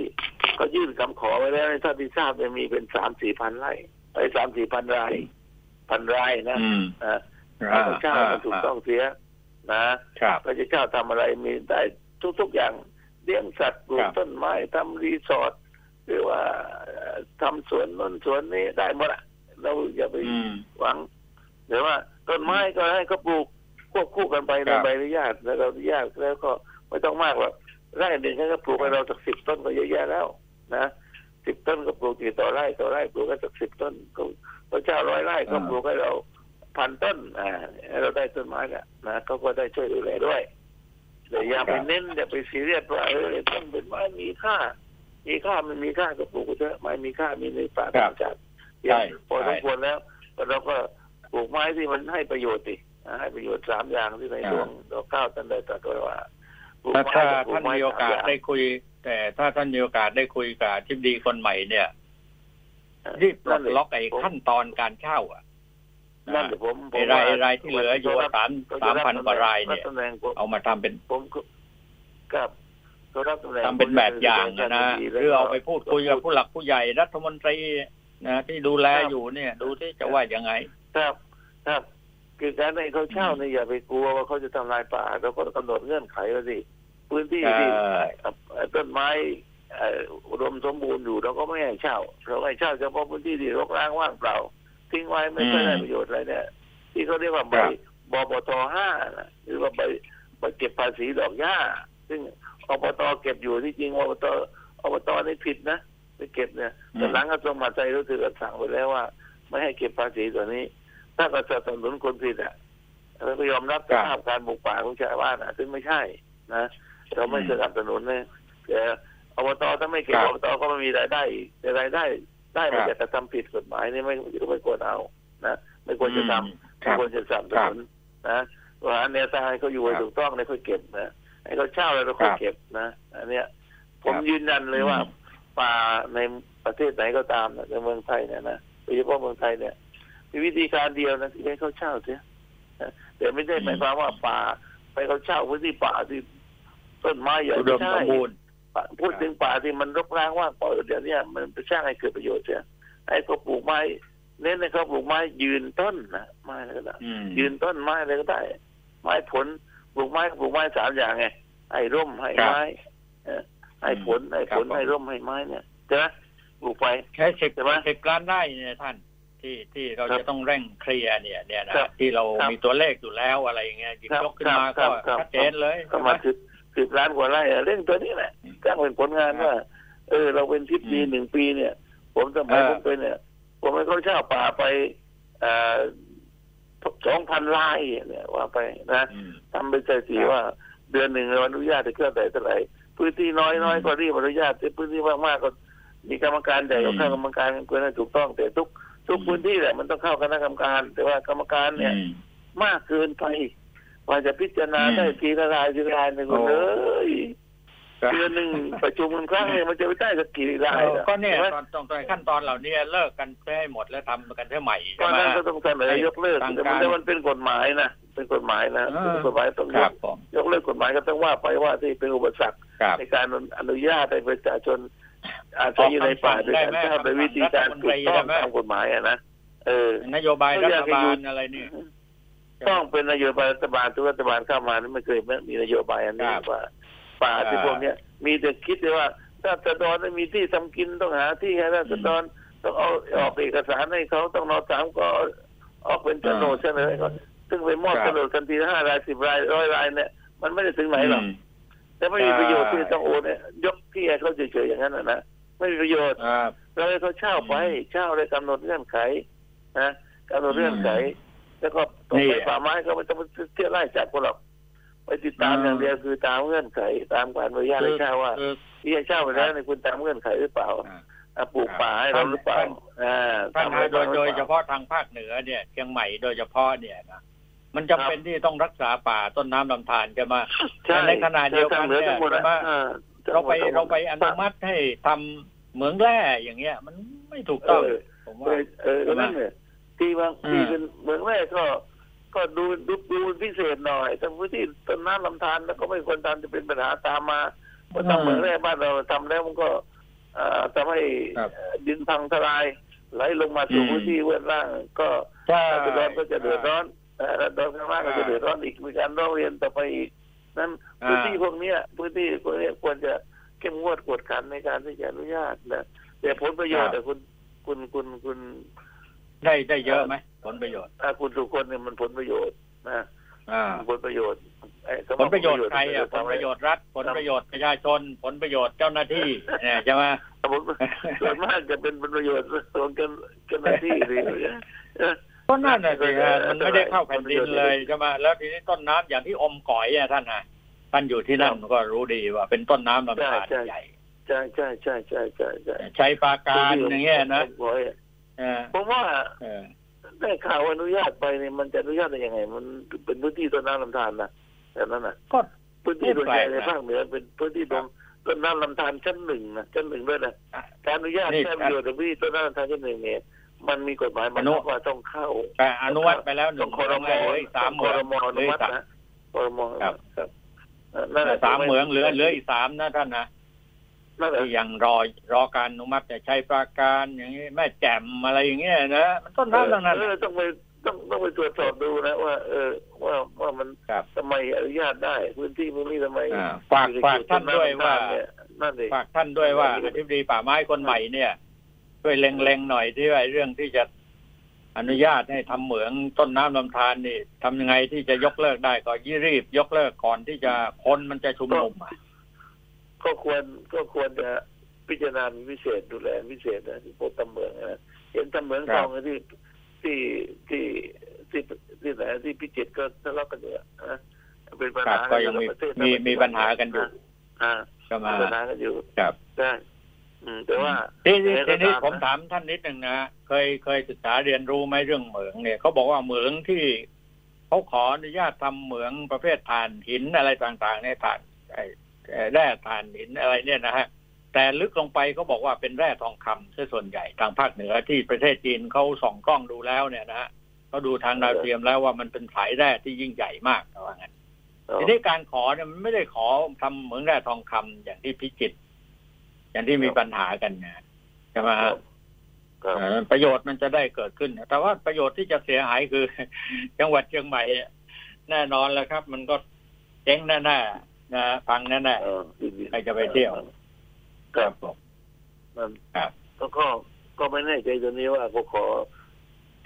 ก็ยื่นคำขอไปแล้วในท่านที่ทราบจะมีเป็นสามสี่พันไร่ไอ้สามสี่พันไร่พันไร่นะนะเราจะเช่ามันถูกต้องเสียนะเราจะเช่าทำอะไรมีได้ทุกๆอย่างเลี้ยงสัตว์ปลูกต้นไม้ทำรีสอร์ทหรือว่าทำสวนนนสวนนี้ได้หมดอ่ะเราอย่าไปหวังหรือว่าต้นไม้ก็ให้เขาปลูกควบคู่กันไปในใบอนุญาตแล้วเราอนุญาตแล้วก็ไม่ต้องมากหรอกไร่หนึ่งก็ปลูกให้เราสักสิบต้นก็เยอะแยะแล้วนะสิบต้นก็ปลูกกี่ต่อไร่ต่อไร่ปลูกกันสักสิบต้นก็พระเจ้าร้อยไร่ก็ปลูกให้เราพันต้นอ่าเราได้ต้นไม้แล้วนะเขาก็ได้ช่วยดูแลด้วยแต่อย่าไปเน้นอย่าไปซีเรียสว่าเออต้นเป็นไม้มีค่ามีค่ามันมีค่าก็ปลูกเถอะไม้มีค่ามีในป่าธรรมชาติพอสมควรแล้วเราก็ปลูกไม้ที่มันให้ประโยชน์ดิให้ประโยชน์สามอย่างที่ในหลวงเราก้าวตั้งแต่ตรัสไว้ว่าถ้าท่านมีโอกาสได้คุยแต่ถ้าท่านมีโอกาสได้คุยกับทิพดีคนใหม่เนี่ยรีบปลดล็อกไอ้ขั้นตอนการเช่าอ่ะนั่นหรือผมไอ้รายรายที่เหลืออยู่สามสามพันกว่ารายเนี่ยเอามาทำเป็นผมกับทำเป็นแบบอย่างนะหรือเอาไปพูดคุยกับผู้หลักผู้ใหญ่รัฐมนตรีนะที่ดูแลอยู่เนี่ยดูที่จะว่ายังไงครับครับคือการให้เขาเช่าเนี่ยอย่าไปกลัวว่าเขาจะทำลายป่าเราก็กำหนดเงื่อนไขว่าสิพื้นที่ที่ต้นไม้อุดมสมบูรณ์อยู่เราก็ไม่ให้เช่าเราให้เช่าเฉพาะพื้นที่ที่รกร้างว่างเปล่าทิ้งไว้ไม่ได้ประโยชน์อะไรเนี่ยที่เขาเรียกว่าใบบปท.ห้านะหรือว่าใบใบเก็บภาษีดอกหญ้าซึ่งอบต.เก็บอยู่ที่จริงอบต.อบต.นี่ผิดนะไปเก็บเนี่ยแต่หลังกระทรวงมหาดไทยรู้สึกสั่งไปแล้วว่าไม่ให้เก็บภาษีตัวนี้ถ้าเราจะสนับสนุนคนผิดอ่ะเราก็ยอมรับสภาพการบุกป่าของชาวบ้านอ่ะซึ่งไม่ใช่นะเราไม่สนับสนุนเนี่ยแต่อบตถ้าไม่เก็บอบตก็ไม่มีรายได้แต่รายได้ได้มาจากการทำผิดกฎหมายนี่ไม่ไม่ควรเอานะไม่ควรจะทำไม่ควรจะสนับสนุนนะว่าแนวทางเขาอยู่ถูกต้องในเขาเก็บนะให้เขาเช่าแล้วเขาเก็บนะอันเนี้ยผมยืนยันเลยว่าป่าในประเทศไหนก็ตามในเมืองไทยเนี่ยนะโดยเฉพาะเมืองไทยเนี่ยมีวิธีการเดียวนะที่ให้เขาเช่าเสียแต่ไม่ได้หมายความว่าป่าไปเขาเช่าพื้นที่ป่าที่ต้นไม้ใหญ่ไม่ใช่พูดถึงป่าที่มันรกร้างว่างเปล่าเดี๋ยวนี้มันไปสร้างให้เกิดประโยชน์เสียให้เขาปลูกไม้เน้นให้เขาปลูกไม้ยืนต้นนะไม้อะไรก็ได้ยืนต้นไม้อะไรก็ได้ไม้ผลปลูกไม้ปลูกไม้สามอย่างไงให้ร่มให้ไม้ให้ผลให้ผลให้ร่มให้ไม้เนี่ยใช่ไหมปลูกไปแค่สิบสิบล้านได้เนี่ยท่านที่ที่เราจะต้องเร่งเคลียร์เนี่ยเนี่ยนะที่เรามีตัวเลขอยู่แล้วอะไรอย่างเงี้ยยกขึ้นมาก็ชัดเจนเลยก็มาสิบสิบล้านกว่าไร่เรื่องตัวนี้แหละตั้งเป็นผลงานว่าเออเราเป็นทิพย์ดีหนึ่งปีเนี่ยผมสมัยผมเป็นเนี่ยผมให้เขาเช่าป่าไปอ่าสองพันไร่เนี่ยว่าไปนะทำเป็นใจสีว่าเดือนหนึ่งเราอนุญาตได้เท่าไหร่เท่าไหร่พื้นที่น้อยน้อยก็รีบอนุญาตพื้นที่มากมากก็มีกรรมการใหญ่กับข้ากรรมการควรจะถูกต้องแต่ทุกทุกพื้นที่แหละมันต้องเข้าคณะกรรมการแต่ว่ากรรมการเนี่ยมากเกินไปว่าจะพิจารณาได้ทีละรายทีละรายหนึ่งเลยเดือนหนึ่งประชุมครั้งเนี่ยมันจะไปได้สักกี่รายก็เนี่ยตรงๆขั้นตอนเหล่านี้เลิกกันให้หมดแล้วทำกันให้ใหม่ก็นั่นก็ต้องเสนอยกเลิกแต่มันเป็นกฎหมายนะเป็นกฎหมายนะกฎหมายต้องยกเลิกกฎหมายก็ต้องว่าไปว่าที่เป็นอุปสรรคในการอนุญาตให้ประชาชนอาจจะอยู่ในป่าโดยการใช้วิธีการถูกต้องตามกฎหมายนะเออนโยบายรัฐบาลอะไรนี่ต้องเป็นนโยบายรัฐบาลทุกรัฐบาลเข้ามานี่ไม่เคยมีนโยบายอันนี้ว่าป่าที่พวกนี้มีแต่คิดเลยว่าราษฎรไม่มีที่ทำกินต้องหาที่ให้ราษฎร ต้องเอาออกเอกสารให้เขาต้องนอสามก็ออกเป็นโฉนดเสนอให้เขาซึ่งไปมอบโฉนดกันทีห้ารายสิบรายร้อยรายเนี่ยมันไม่ได้ถึงไหนหรอกแต่ไม่มีประโยชน์ที่ต้องโอนเนี่ยยกที่ให้เขาเฉยๆอย่างนั้นนะไม่มีประโยชน์เราให้เขาเช่าไปเช่าเลยกำหนดเงื่อนไขนะกำหนดเงื่อนไขแล้วก็ตกไปป่าไม้เขาไม่ต้องเที่ยวไล่จับคนหรอกไปติดตามอย่างเดียวคือตามเงื่อนไขตามการอนุญาตให้เช่าว่าที่ให้เช่าไปแล้วในคุณตามเงื่อนไขหรือเปล่าปลูกป่าให้เราหรือเปล่าปัญหาโดยโดยเฉพาะทางภาคเหนือเนี่ยเชียงใหม่โดยเฉพาะเนี่ยนะมันจำเป็นที่ต้องรักษาป่าต้นน้ำลำธารกันมาในขณะเดียวกันเนี่ยเราไปเราไปอนุมัติให้ทำเหมืองแร่อย่างเงี้ยมันไม่ถูกต้องผมว่าที่บางที่เป็นเหมืองแร่ก็ก็ดูดูดูพิเศษหน่อยทั้งพื้นที่ต้นน้ำลำธารแล้วก็ไม่ควรทำจะเป็นปัญหาตามมาเพราะทำเหมืองแร่บ้านเราทำแล้วมันก็ทำให้ดินพังทลายไหลลงมาสู่พื้นที่เวทล่างก็เดือดร้อนก็จะเดือดร้อนเดือดร้อนข้างล่างก็จะเดือดร้อนอีกมีการร้องเรียนต่อไปอีกนั้นพื้นที่พวกนี้พื้นที่พวกนี้ควรจะเข้มงวดกวดขันในการที่จะอนุญาตนะแต่ผลประโยชน์แต่คุณคุณคุณคุณได้ได้เยอะไหมผลประโยชน์ถ้าคุณทุกคนเนี่ยมันผลประโยชน์นะผลประโยชน์ผลประโยชน์ใครอ่ะผลประโยชน์รัฐผลประโยชน์ประชาชนผลประโยชน์เจ้าหน้าที่เนี่ยจะมาส่วนมากจะเป็นผลประโยชน์ส่วนกันเจ้าหน้าที่หรือต้นน้ำเนี่ยมันไม่ได้เข้าแผ่นดินเลยจะมาแล้วทีนี้ต้นน้ำอย่างที่อมก๋อยเนี่ยท่านอ่ะท่านอยู่ที่นั่นก็รู้ดีว่าเป็นต้นน้ำลำธารใหญ่ใช่ใช่ใช่ใช่ใช่ใช่ใช้ปาการอย่างเงี้ยนะผมว่าได้ข่าวอนุญาตไปเนี่ยมันจะอนุญาตได้ยังไงมันเป็นพื้นที่ต้นน้ำลำธารนะแต่นั่นน่ะก็พื้นที่ส่วนใหญ่ในภาคเหนือเป็นพื้นที่ต้นน้ำลำธารชั้นหนึ่งนะชั้นหนึ่งด้วยนะการอนุญาตใช้ประโยชน์จากพื้นที่ต้นน้ำลำธารชั้นหนึ่งเนี่ยมันมีกฎหมายมันบอกว่าต้องเข้าอนุมัติไปแล้วหนึ่งครม.สามครม.อนุมัตินะครม.ครับนั่นแหละสามเหมืองเหลือเหลืออีกสามนะท่านนะที่ยังรอรอการอนุมัติใช้ประการอย่างนี้แม่แจ่มอะไรอย่างเงี้ยนะมันต้นน้ำดังนั้นต้องไปต้องต้องไปตรวจสอบดูนะว่าเออว่าว่ามันทำไมอนุญาตได้พื้นที่มันนี่ทำไมฝากฝากท่านด้วยว่าฝากท่านด้วยว่าอธิบดีป่าไม้คนใหม่เนี่ยช่วยเล็งๆหน่อยที่ว่าเรื่องที่จะอนุญาตให้ทำเหมืองต้นน้ำลำธารนี่ทำยังไงที่จะยกเลิกได้ก็ยี่รีบยกเลิกก่อนที่จะคนมันจะชุมนุมอ่ะก็ควรก็ควรจะพิจารณาพิเศษดูแลพิเศษนะที่พวกตำเหมืองนะเห็นตำเหมืองทองที่ที่ที่ที่ที่ไหนที่พิจิตรก็ทะเลาะกันเยอะนะเป็นปัญหาก็ยังมีมีมีปัญหากันอยู่อ่าก็มาปัญหากันอยู่ครับใช่แต่ว่าทีนี้ทีนี้ผมถามท่านนิดหนึ่งนะเคยเคยศึกษาเรียนรู้ไหมเรื่องเหมืองเนี่ยเขาบอกว่าเหมืองที่เขาขออนุญาตทำเหมืองประเภทถ่านหินอะไรต่างๆในถ่านแร่ถ่านหินอะไรเนี่ยนะฮะแต่ลึกลงไปเขาบอกว่าเป็นแร่ทองคำซะส่วนใหญ่ทางภาคเหนือที่ประเทศจีนเขาส่องกล้องดูแล้วเนี่ยนะฮะเขาดูทางดาวเทียมแล้วว่ามันเป็นสายแร่ที่ยิ่งใหญ่มากว่างั้นทีนี้การขอเนี่ยมันไม่ได้ขอทำเหมืองแร่ทองคำอย่างที่พิจิตรอย่างที่มีปัญหากันนะใช่ไหมฮะประโยชน์มันจะได้เกิดขึ้นแต่ว่าประโยชน์ที่จะเสียหายคือจังหวัดเชียงใหม่แน่นอนแล้วครับมันก็เจ๊งแน่ๆนะฟังนั่นแหละใครจะไปเที่ยวครับผมครับก็ก็ไม่แน่ใจตัวนี้ว่าเขาขอ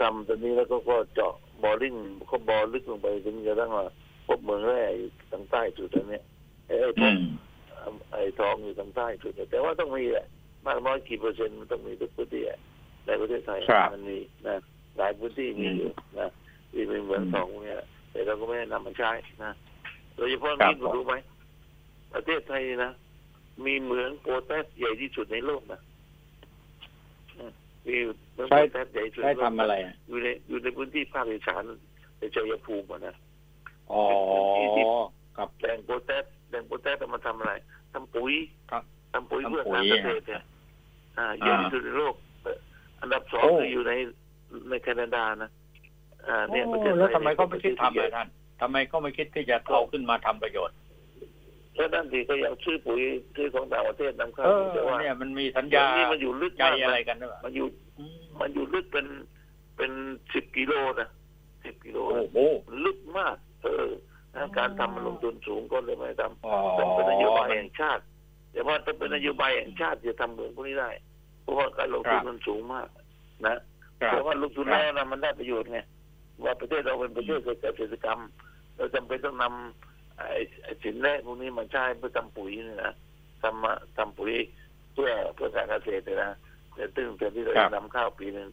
ทำตัวนี้แล้วก็ก็เจาะบอลลิ่งเขาบอลลึกลงไปจนกระทั่งว่าพบเมืองแร่อยู่ทางใต้จุดตัวนี้ไอ้ทองไอ้ทองอยู่ทางใต้จุดแต่ว่าต้องมีแหละมากน้อยกี่เปอร์เซ็นต์มันต้องมีทุกพื้นที่ในประเทศไทยมันมีนะหลายพื้นที่มีอยู่นะที่เป็นเหมืองทองเนี่ยแต่เราก็ไม่นำมาใช้นะโดยเฉพาะนี่คุณรู้ไหมประเทศไทยนะมีเหมืองโพแทสใหญ่ที่สุดในโลกนะมีเหมืองโพแทสใหญ่ที่สุดในโลกอยู่ในอยู่ในพื้นที่ภาคอีสานในชัยภูมินะอ๋อกับแหล่งโพแทสแหล่งโพแทสจะมาทำอะไรทำปุ๋ยทำปุ๋ยเพื่อการเกษตรเนี่ยใหญ่ที่สุดในโลกอันดับสองคืออยู่ในในแคนาดานะเนี่ยประเทศไทยแล้วทำไมเขาไม่คิดทำเลยท่านทำไมเขาไม่คิดที่จะเอาขึ้นมาทำประโยชน์แล้วด้านที่ก็ยังซื้อปุ๋ยซื้อของต่างประเทศนำเข้าแต่ว่าเนี่ยมันมีสัญญาที่มันอยู่ลึกใจอะไรกันนะมันอยู่มันอยู่ลึกเป็นเป็นสิบกิโลนะสิบกิโลโอ้โหลึกมากเออการทำมันลงทุนสูงก็เลยไม่ทำเป็นนโยบายแห่งชาติแต่ว่าถ้าเป็นนโยบายแห่งชาติจะทำเหมือนพวกนี้ได้พว ราะว่าการลงทุนมันสูงมากนะแต่ว่าลงทุนแล้วนะมันได้ประโยชน์ไงว่าประเทศเราเป็นประเทศเกษตรกรรมเราจำเป็นต้องนำไอ้สินแร่พวกนี้มาใช้เพื่อทำปุ๋ยนี่นะทำทำปุ๋ยเพื่อเพื่อการเกษตรนะแต่ตึ้งแต่ที่เรานำข้าวปีนึง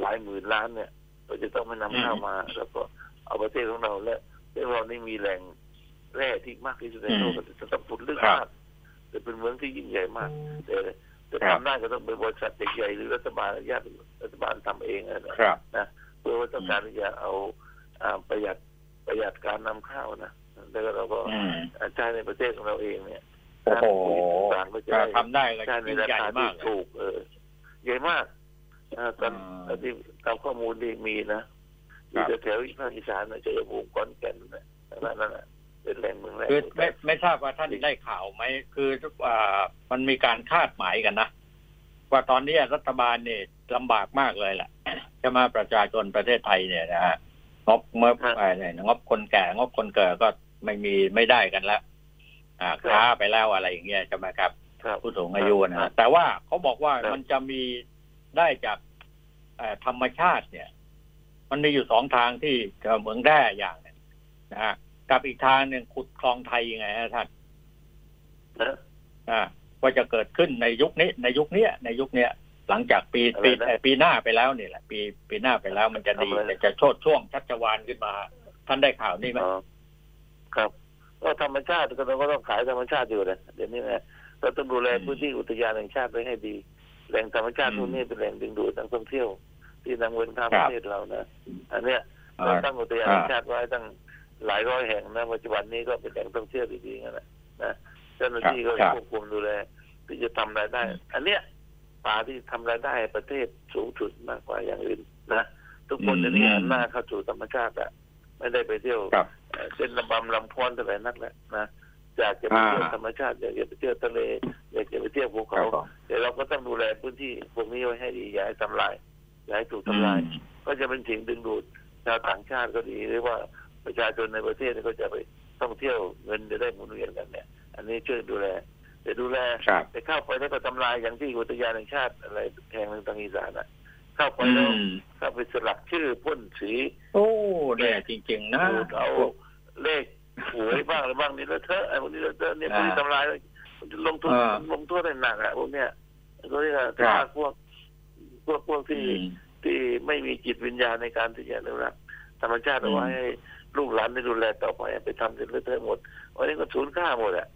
หลายหมื่นล้านเนี่ยเราจะต้องไม่นำข้าวมาแล้วก็เอาประเทศของเราและประเทศเรานี่มีแหล่งแร่ที่มากที่สุดในโลกจะต้องผลลึกมากจะเป็นเมืองที่ยิ่งใหญ่มากแต่จะทำได้ก็ต้องเป็นบริษัทใหญ่หรือรัฐบาลญาติรัฐบาลทำเองนะเพื่อว่าต้องการที่จะเอาประหยัดประหยัดการนำข้าวนะแล้วเราก็ใช้ในประเทศของเราเองเนี่ยโอ้โหทำได้ใช่ในราคาที่ถูกเออใหญ่มากตอนที่ตามข้อมูลที่มีนะอยู่แถวภาคอีสานนะชัยภูมิขอนแก่นนะนั่นแหละเป็นแหล่งเมืองแร่คือไม่ไม่ทราบว่าท่านได้ข่าวไหมคืออ่ามันมีการคาดหมายกันนะว่าตอนนี้รัฐบาลเนี่ยลำบากมากเลยแหละจะมาประชาชนประเทศไทยเนี่ยนะฮะงบเมื่อไปเนี่ยงบคนแก่งบคนเกิดก็ไม่มีไม่ได้กันแล้วอ่าค้าไปแล้วอะไรอย่างเงี้ยจะมาครับผู้สูงอายุนะแต่ว่าเขาบอกว่ามันจะมีได้จากธรรมชาติเนี่ยมันมีอยู่สองทางที่เหมืองแร่อย่างเนี่ยนะฮะกับอีกทางหนึ่งขุดคลองไทยยังไงนะท่านนะว่าจะเกิดขึ้นในยุคนี้ในยุคนี้ในยุคนี้หลังจากปีปีปีหน้าไปแล้วนี่แหละปีปีหน้าไปแล้วมันจะดีจะโชดช่วงชัชวาลขึ้นมาท่านได้ข่าวนี่ไหมครับก็ธรรมชาติก็ต้องขายธรรมชาติอยู่เลยเดี๋ยวนี้นะเราต้องดูแลพื้นที่อุทยานแห่งชาติไว้ให้ดีแหล่งธรรมชาติพวกนี้เป็นแหล่งดึงดูดนักท่องเที่ยวที่นำเงินเข้าประเทศเรานะอันเนี้ยเราตั้งอุทยานแห่งชาติไว้ตั้งหลายร้อยแห่งนะปัจจุบันนี้ก็เป็นแหล่งท่องเที่ยวดีๆนั่นแหละนะเจ้าหน้าที่ก็ควบคุมดูแลที่จะทำรายได้อันเนี้ยป่าที่ทำรายได้ประเทศสูงสุดมากกว่าอย่างอื่นนะทุกคนจะนี่หันหน้าเข้าสู่ธรรมชาติอะไม่ได้ไปเที่ยวเส้นลำบำลำพรอนอะไรนักแล้วนะอยากจะไปเที่ยวธรรมชาติอยากจะไปเที่ยวทะเลอยากจะไปเที่ยวภูเขาแต่เราก็ต้องดูแลพื้นที่พวกนี้ไว้ให้ดีอย่าให้ทำลายอย่าให้ถูกทำลายก็จะเป็นสิ่งดึงดูดชาวต่างชาติก็ดีหรือว่าประชาชนในประเทศก็จะไปท่องเที่ยวเงินจะได้หมุนเวียนกันเนี่ยอันนี้ช่วยดูแลแต่ดูแลแต่เข้าไปแล้วก็ทำลายอย่างที่อุทยานแห่งชาติอะไรแห่งหนึ่งทางอีสานอ่ะเข้าไปแล้วเข้าไปสลักชื่อพ่นสีโอ้เนี่ยจริงๆนะเอาเลขหวยบ้างอะไรบ้างนี่แล้วเถอะไอ้พวกนี้แล้วเถอะเนี่ยพวกนี้ทำลายลงทุนลงทุนหนักอ่ะพวกเนี้ยก็เรียกว่าพวกพวกพวกที่ที่ไม่มีจิตวิญญาณในการที่จะดูแลธรรมชาติเอาไว้ให้ลูกหลานได้ดูแลต่อไปไปทำจนเลอะเทอะหมดวันนี้ก็สูญค่าหมดอ่ะ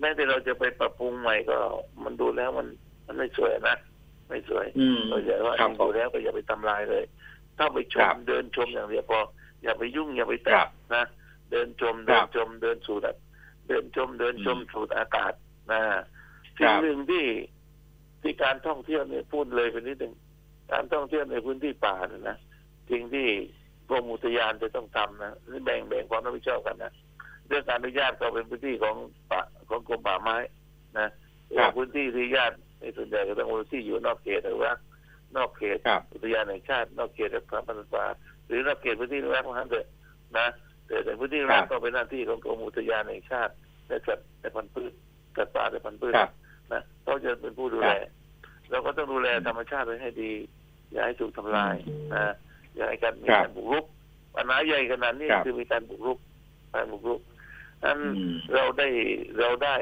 แม้แต่เราจะไปปรับปรุงใหม่ก็มันดูแล้วมันมันไม่สวยนะไม่สวยเราอย่าว่าดูแล้วก็อย่าไปทำลายเลยถ้าไปชมเดินชมอย่างเดียวพออย่าไปยุ่งอย่าไปแตะนะเดินชมเดินชมเดินสูดเดินชมเดินชมสูดอากาศนะสิ่งหนึ่งที่ที่การท่องเที่ยวเนี่ยพูดเลยเป็นนิดหนึ่งการท่องเที่ยวในพื้นที่ป่าเนี่ยนะสิ่งที่กรมอุทยานจะต้องทำนะแบ่งแบ่งความรับผิดชอบกันนะเรื่องการอนุญาตก็เป็นพื้นที่ของป่าของกรมป่าไม้นะพื้นที่ที่อนุญาตในส่วนใหญ่ก็ต้องเป็นที่อยู่นอกเขตอนุรักษ์นอกเขตอุทยานแห่งชาตินอกเขตรักษาพันธุ์ป่าหรือนอกเขตพื้นที่อนุรักษ์ทั้งนั้นนะแต่ในพื้นที่อนุรักษ์ก็เป็นหน้าที่ของกรมอุทยานแห่งชาติและสัตว์และพันธุ์พืชสัตว์ป่าและพันธุ์พืชนะต้องจะเป็นผู้ดูแลเราก็ต้องดูแลธรรมชาติไว้ให้ดีอย่าให้ถูกทำลายนะอย่าให้การมีการบุกรุกปัญหาใหญ่ขนาดนี้คือมีการบุกรุกการบุกรุกนั้นเราได้เราได้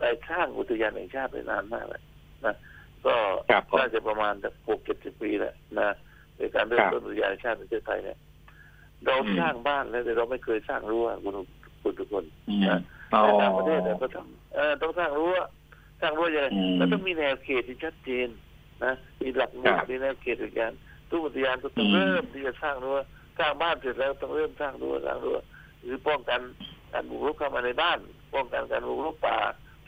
ได้ข้างอุทยานแห่งชาติไปนานมากเลยนะก็น่าจะประมาณหกเจ็ดสิบปีแหละนะในการเริ่มต้นอุทยานแห่งชาติประเทศไทยเนี่ยเราสร้างบ้านแล้วแต่เราไม่เคยสร้างรั้วคุณคุณทุกคนนะในต่างประเทศเราต้องต้องสร้างรั้วสร้างรั้วยังไงเราต้องมีแนวเขตที่ชัดเจนนะมีหลักหมุดมีแนวเขตอุทยานทุกอุทยานก็ต้องเริ่มที่จะสร้างรั้วสร้างบ้านเสร็จแล้วต้องเริ่มสร้างรั้วสร้างรั้วหรือป้องกันการบุกรุกเข้ามาในบ้านป้องกันการบุกรุกป่า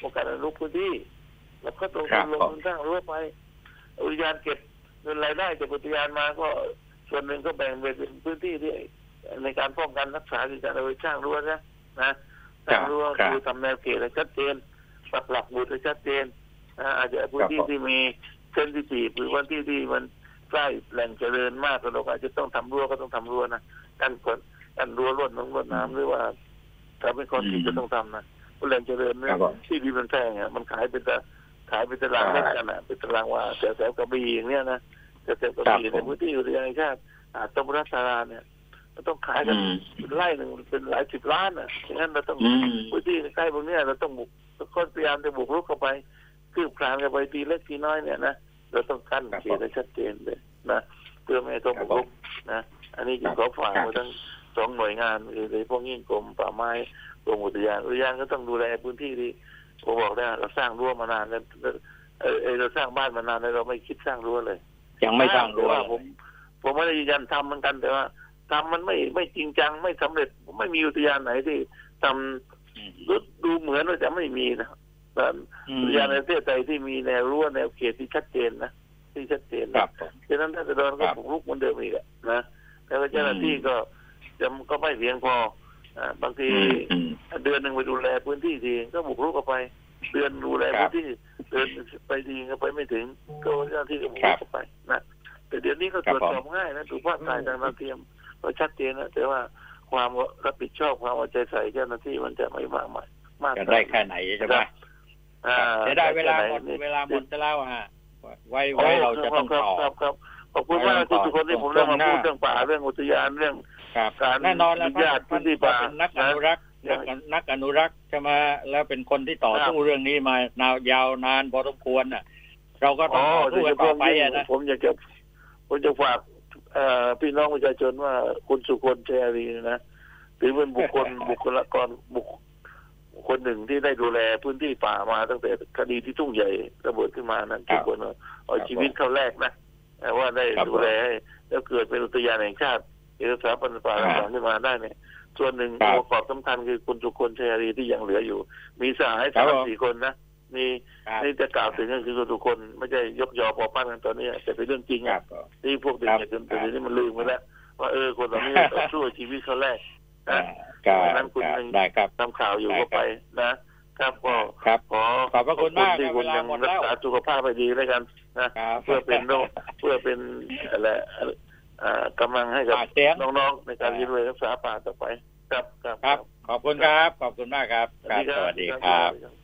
ป้องกันการรุกพื้นที่แล้วก็ต้องลงทุนสร้างรั้วไปอุทยานเก็บเงินรายได้จากอุทยานมาก็ส่วนหนึ่งก็แบ่งเป็นพื้นที่ที่ในการป้องกันรักษาการเอาไปสร้างรั้วนะนะสร้างรั้วคือทำแนวเขตชัดเจนหลักหลักบูรณ์ชัดเจนอาจจะพื้นที่ที่มีเส้นที่ตีบหรือพื้นที่ที่มันใกล้แหล่งเจริญมากเราก็จะต้องทำรั้วก็ต้องทำรั้วนะกันฝนกันรั้วรวดน้ำรวดน้ำหรือว่าทำเป็นคอนกรีตก็ต้องทำนะแหล่งเจริญเนี่ยที่ดินมันแพงอ่ะมันขายเป็นแต่ ขายเป็นตารางเล่นกันนะเป็นตารางว่าแถวแถวกระบี่อย่างเนี้ยนะแถวแถวกระบี่ในพื้นที่อุทยานแห่งชาติอาจต้องรัตนาเนี่ยเราต้องขายกันไล่หนึ่งเป็นหลายสิบล้านอ่ะฉะนั้นเราต้องพื้นที่ใกล้พวกเนี้ยเราต้องบุกก็พยายามจะบุกรุกเข้าไปคืบคลานกันไปทีเล็กทีน้อยเนี่ยนะเราต้องกั้นเขตให้ชัดเจนเลยนะเพื่อไม่ให้ต้องบุกรุกนะอันนี้คือขอฝากมาทั้งสองหน่วยงานเลยพวกนี้กรมป่าไม้กรมอุทยานอุทยานก็ต้องดูแลพื้นที่ดีผมบอกได้เราสร้างรั้วมานานแล้วเออเราสร้างบ้านมานานแล้วเราไม่คิดสร้างรั้วเลยยังไม่สร้างรั้วผมผมไม่ได้ยืนยันทำเหมือนกันแต่ว่าทำมันไม่ไม่จริงจังไม่สำเร็จผมไม่มีอุทยานไหนที่ทำรู้ดูเหมือนว่าจะไม่มีนะอุทยานในประเทศไทยที่มีแนวรั้วแนวเขตที่ชัดเจนนะที่ชัดเจนครับฉะนั้นถ้าจะโดนก็บุกรุกมันเดิมอีกนะแล้วเจ้าหน้าที่ก็จะก็ไม่เพียงพอบางทีเดือนหนึ่งไปดูแลพื้นที่ทีก็บุกรุกเข้าไปเดือนดูแลพื้นที่เดือนไปดีก็ไปไม่ถึงก็เจ้าหน้าที่ก็บุกรุกเข้าไปนะแต่เดี๋ยวนี้ก็ตรวจสอบง่ายนะดูภาพถ่ายทางดาวเทียมก็ชัดเจนนะแต่ว่าความรับผิดชอบความเอาใจใส่เจ้าหน้าที่มันจะไม่มากมายมากจะได้แค่ไหนใช่ไหมจะได้เวลาหมดเวลาหมดจะเล่าฮะไว้ไว้เราจะต้องต่อขอบคุณมากทุกคนที่ผมได้มาพูดเรื่องป่าเรื่องอุทยานเรื่องการแน่นอนแล้วท่านเป็นนักอนุรักษ์นักอนุรักษ์จะมาแล้วเป็นคนที่ต่อสู้เรื่องนี้มายาวนานพอสมควรอ่ะเราก็ต้องต่อสู้ต่อไปนะผมอยากจะผมจะฝากพี่น้องประชาชนว่าคุณสุคนเชรีนะถือเป็นบุคคลบุคลากรบุคคลหนึ่งที่ได้ดูแลพื้นที่ป่ามาตั้งแต่คดีที่ทุ่งใหญ่ระเบิดขึ้นมานั้นทุกคนเอาชีวิตเข้าแรกนะว่าได้ดูแลแล้วเกิดเป็นอุทยานแห่งชาติเอกสารพันธุ์ป่าต่างๆขึ้นมาได้เนี่ยส่วนหนึ่งองค์ประกอบสำคัญคือคุณสุคนเชรีที่ยังเหลืออยู่มีสหายสามสี่คนนะนี่นี่จะกล่าวถึงก็คือทุกคนไม่ใช่ยกยอพอปั้นกันตอนนี้แต่เป็นเรื่องจริงอ่ะที่พวกเด็กเด็กคนตัวนี้มันลืมไปแล้วว่าเออคนเราไม่ต่อสู้ชีวิตเขาแรกนะดังนั้นคุณยังทำข่าวอยู่ก็ไปนะครับก็ขอขอบพระคุณมากที่คุณยังรักษาสุขภาพไปดีด้วยกันนะเพื่อเป็นโรคเพื่อเป็นอะไรกำลังให้กับน้องๆในการยืนเวรรักษาป่าต่อไปครับครับขอบคุณครับขอบคุณมากครับสวัสดีครับ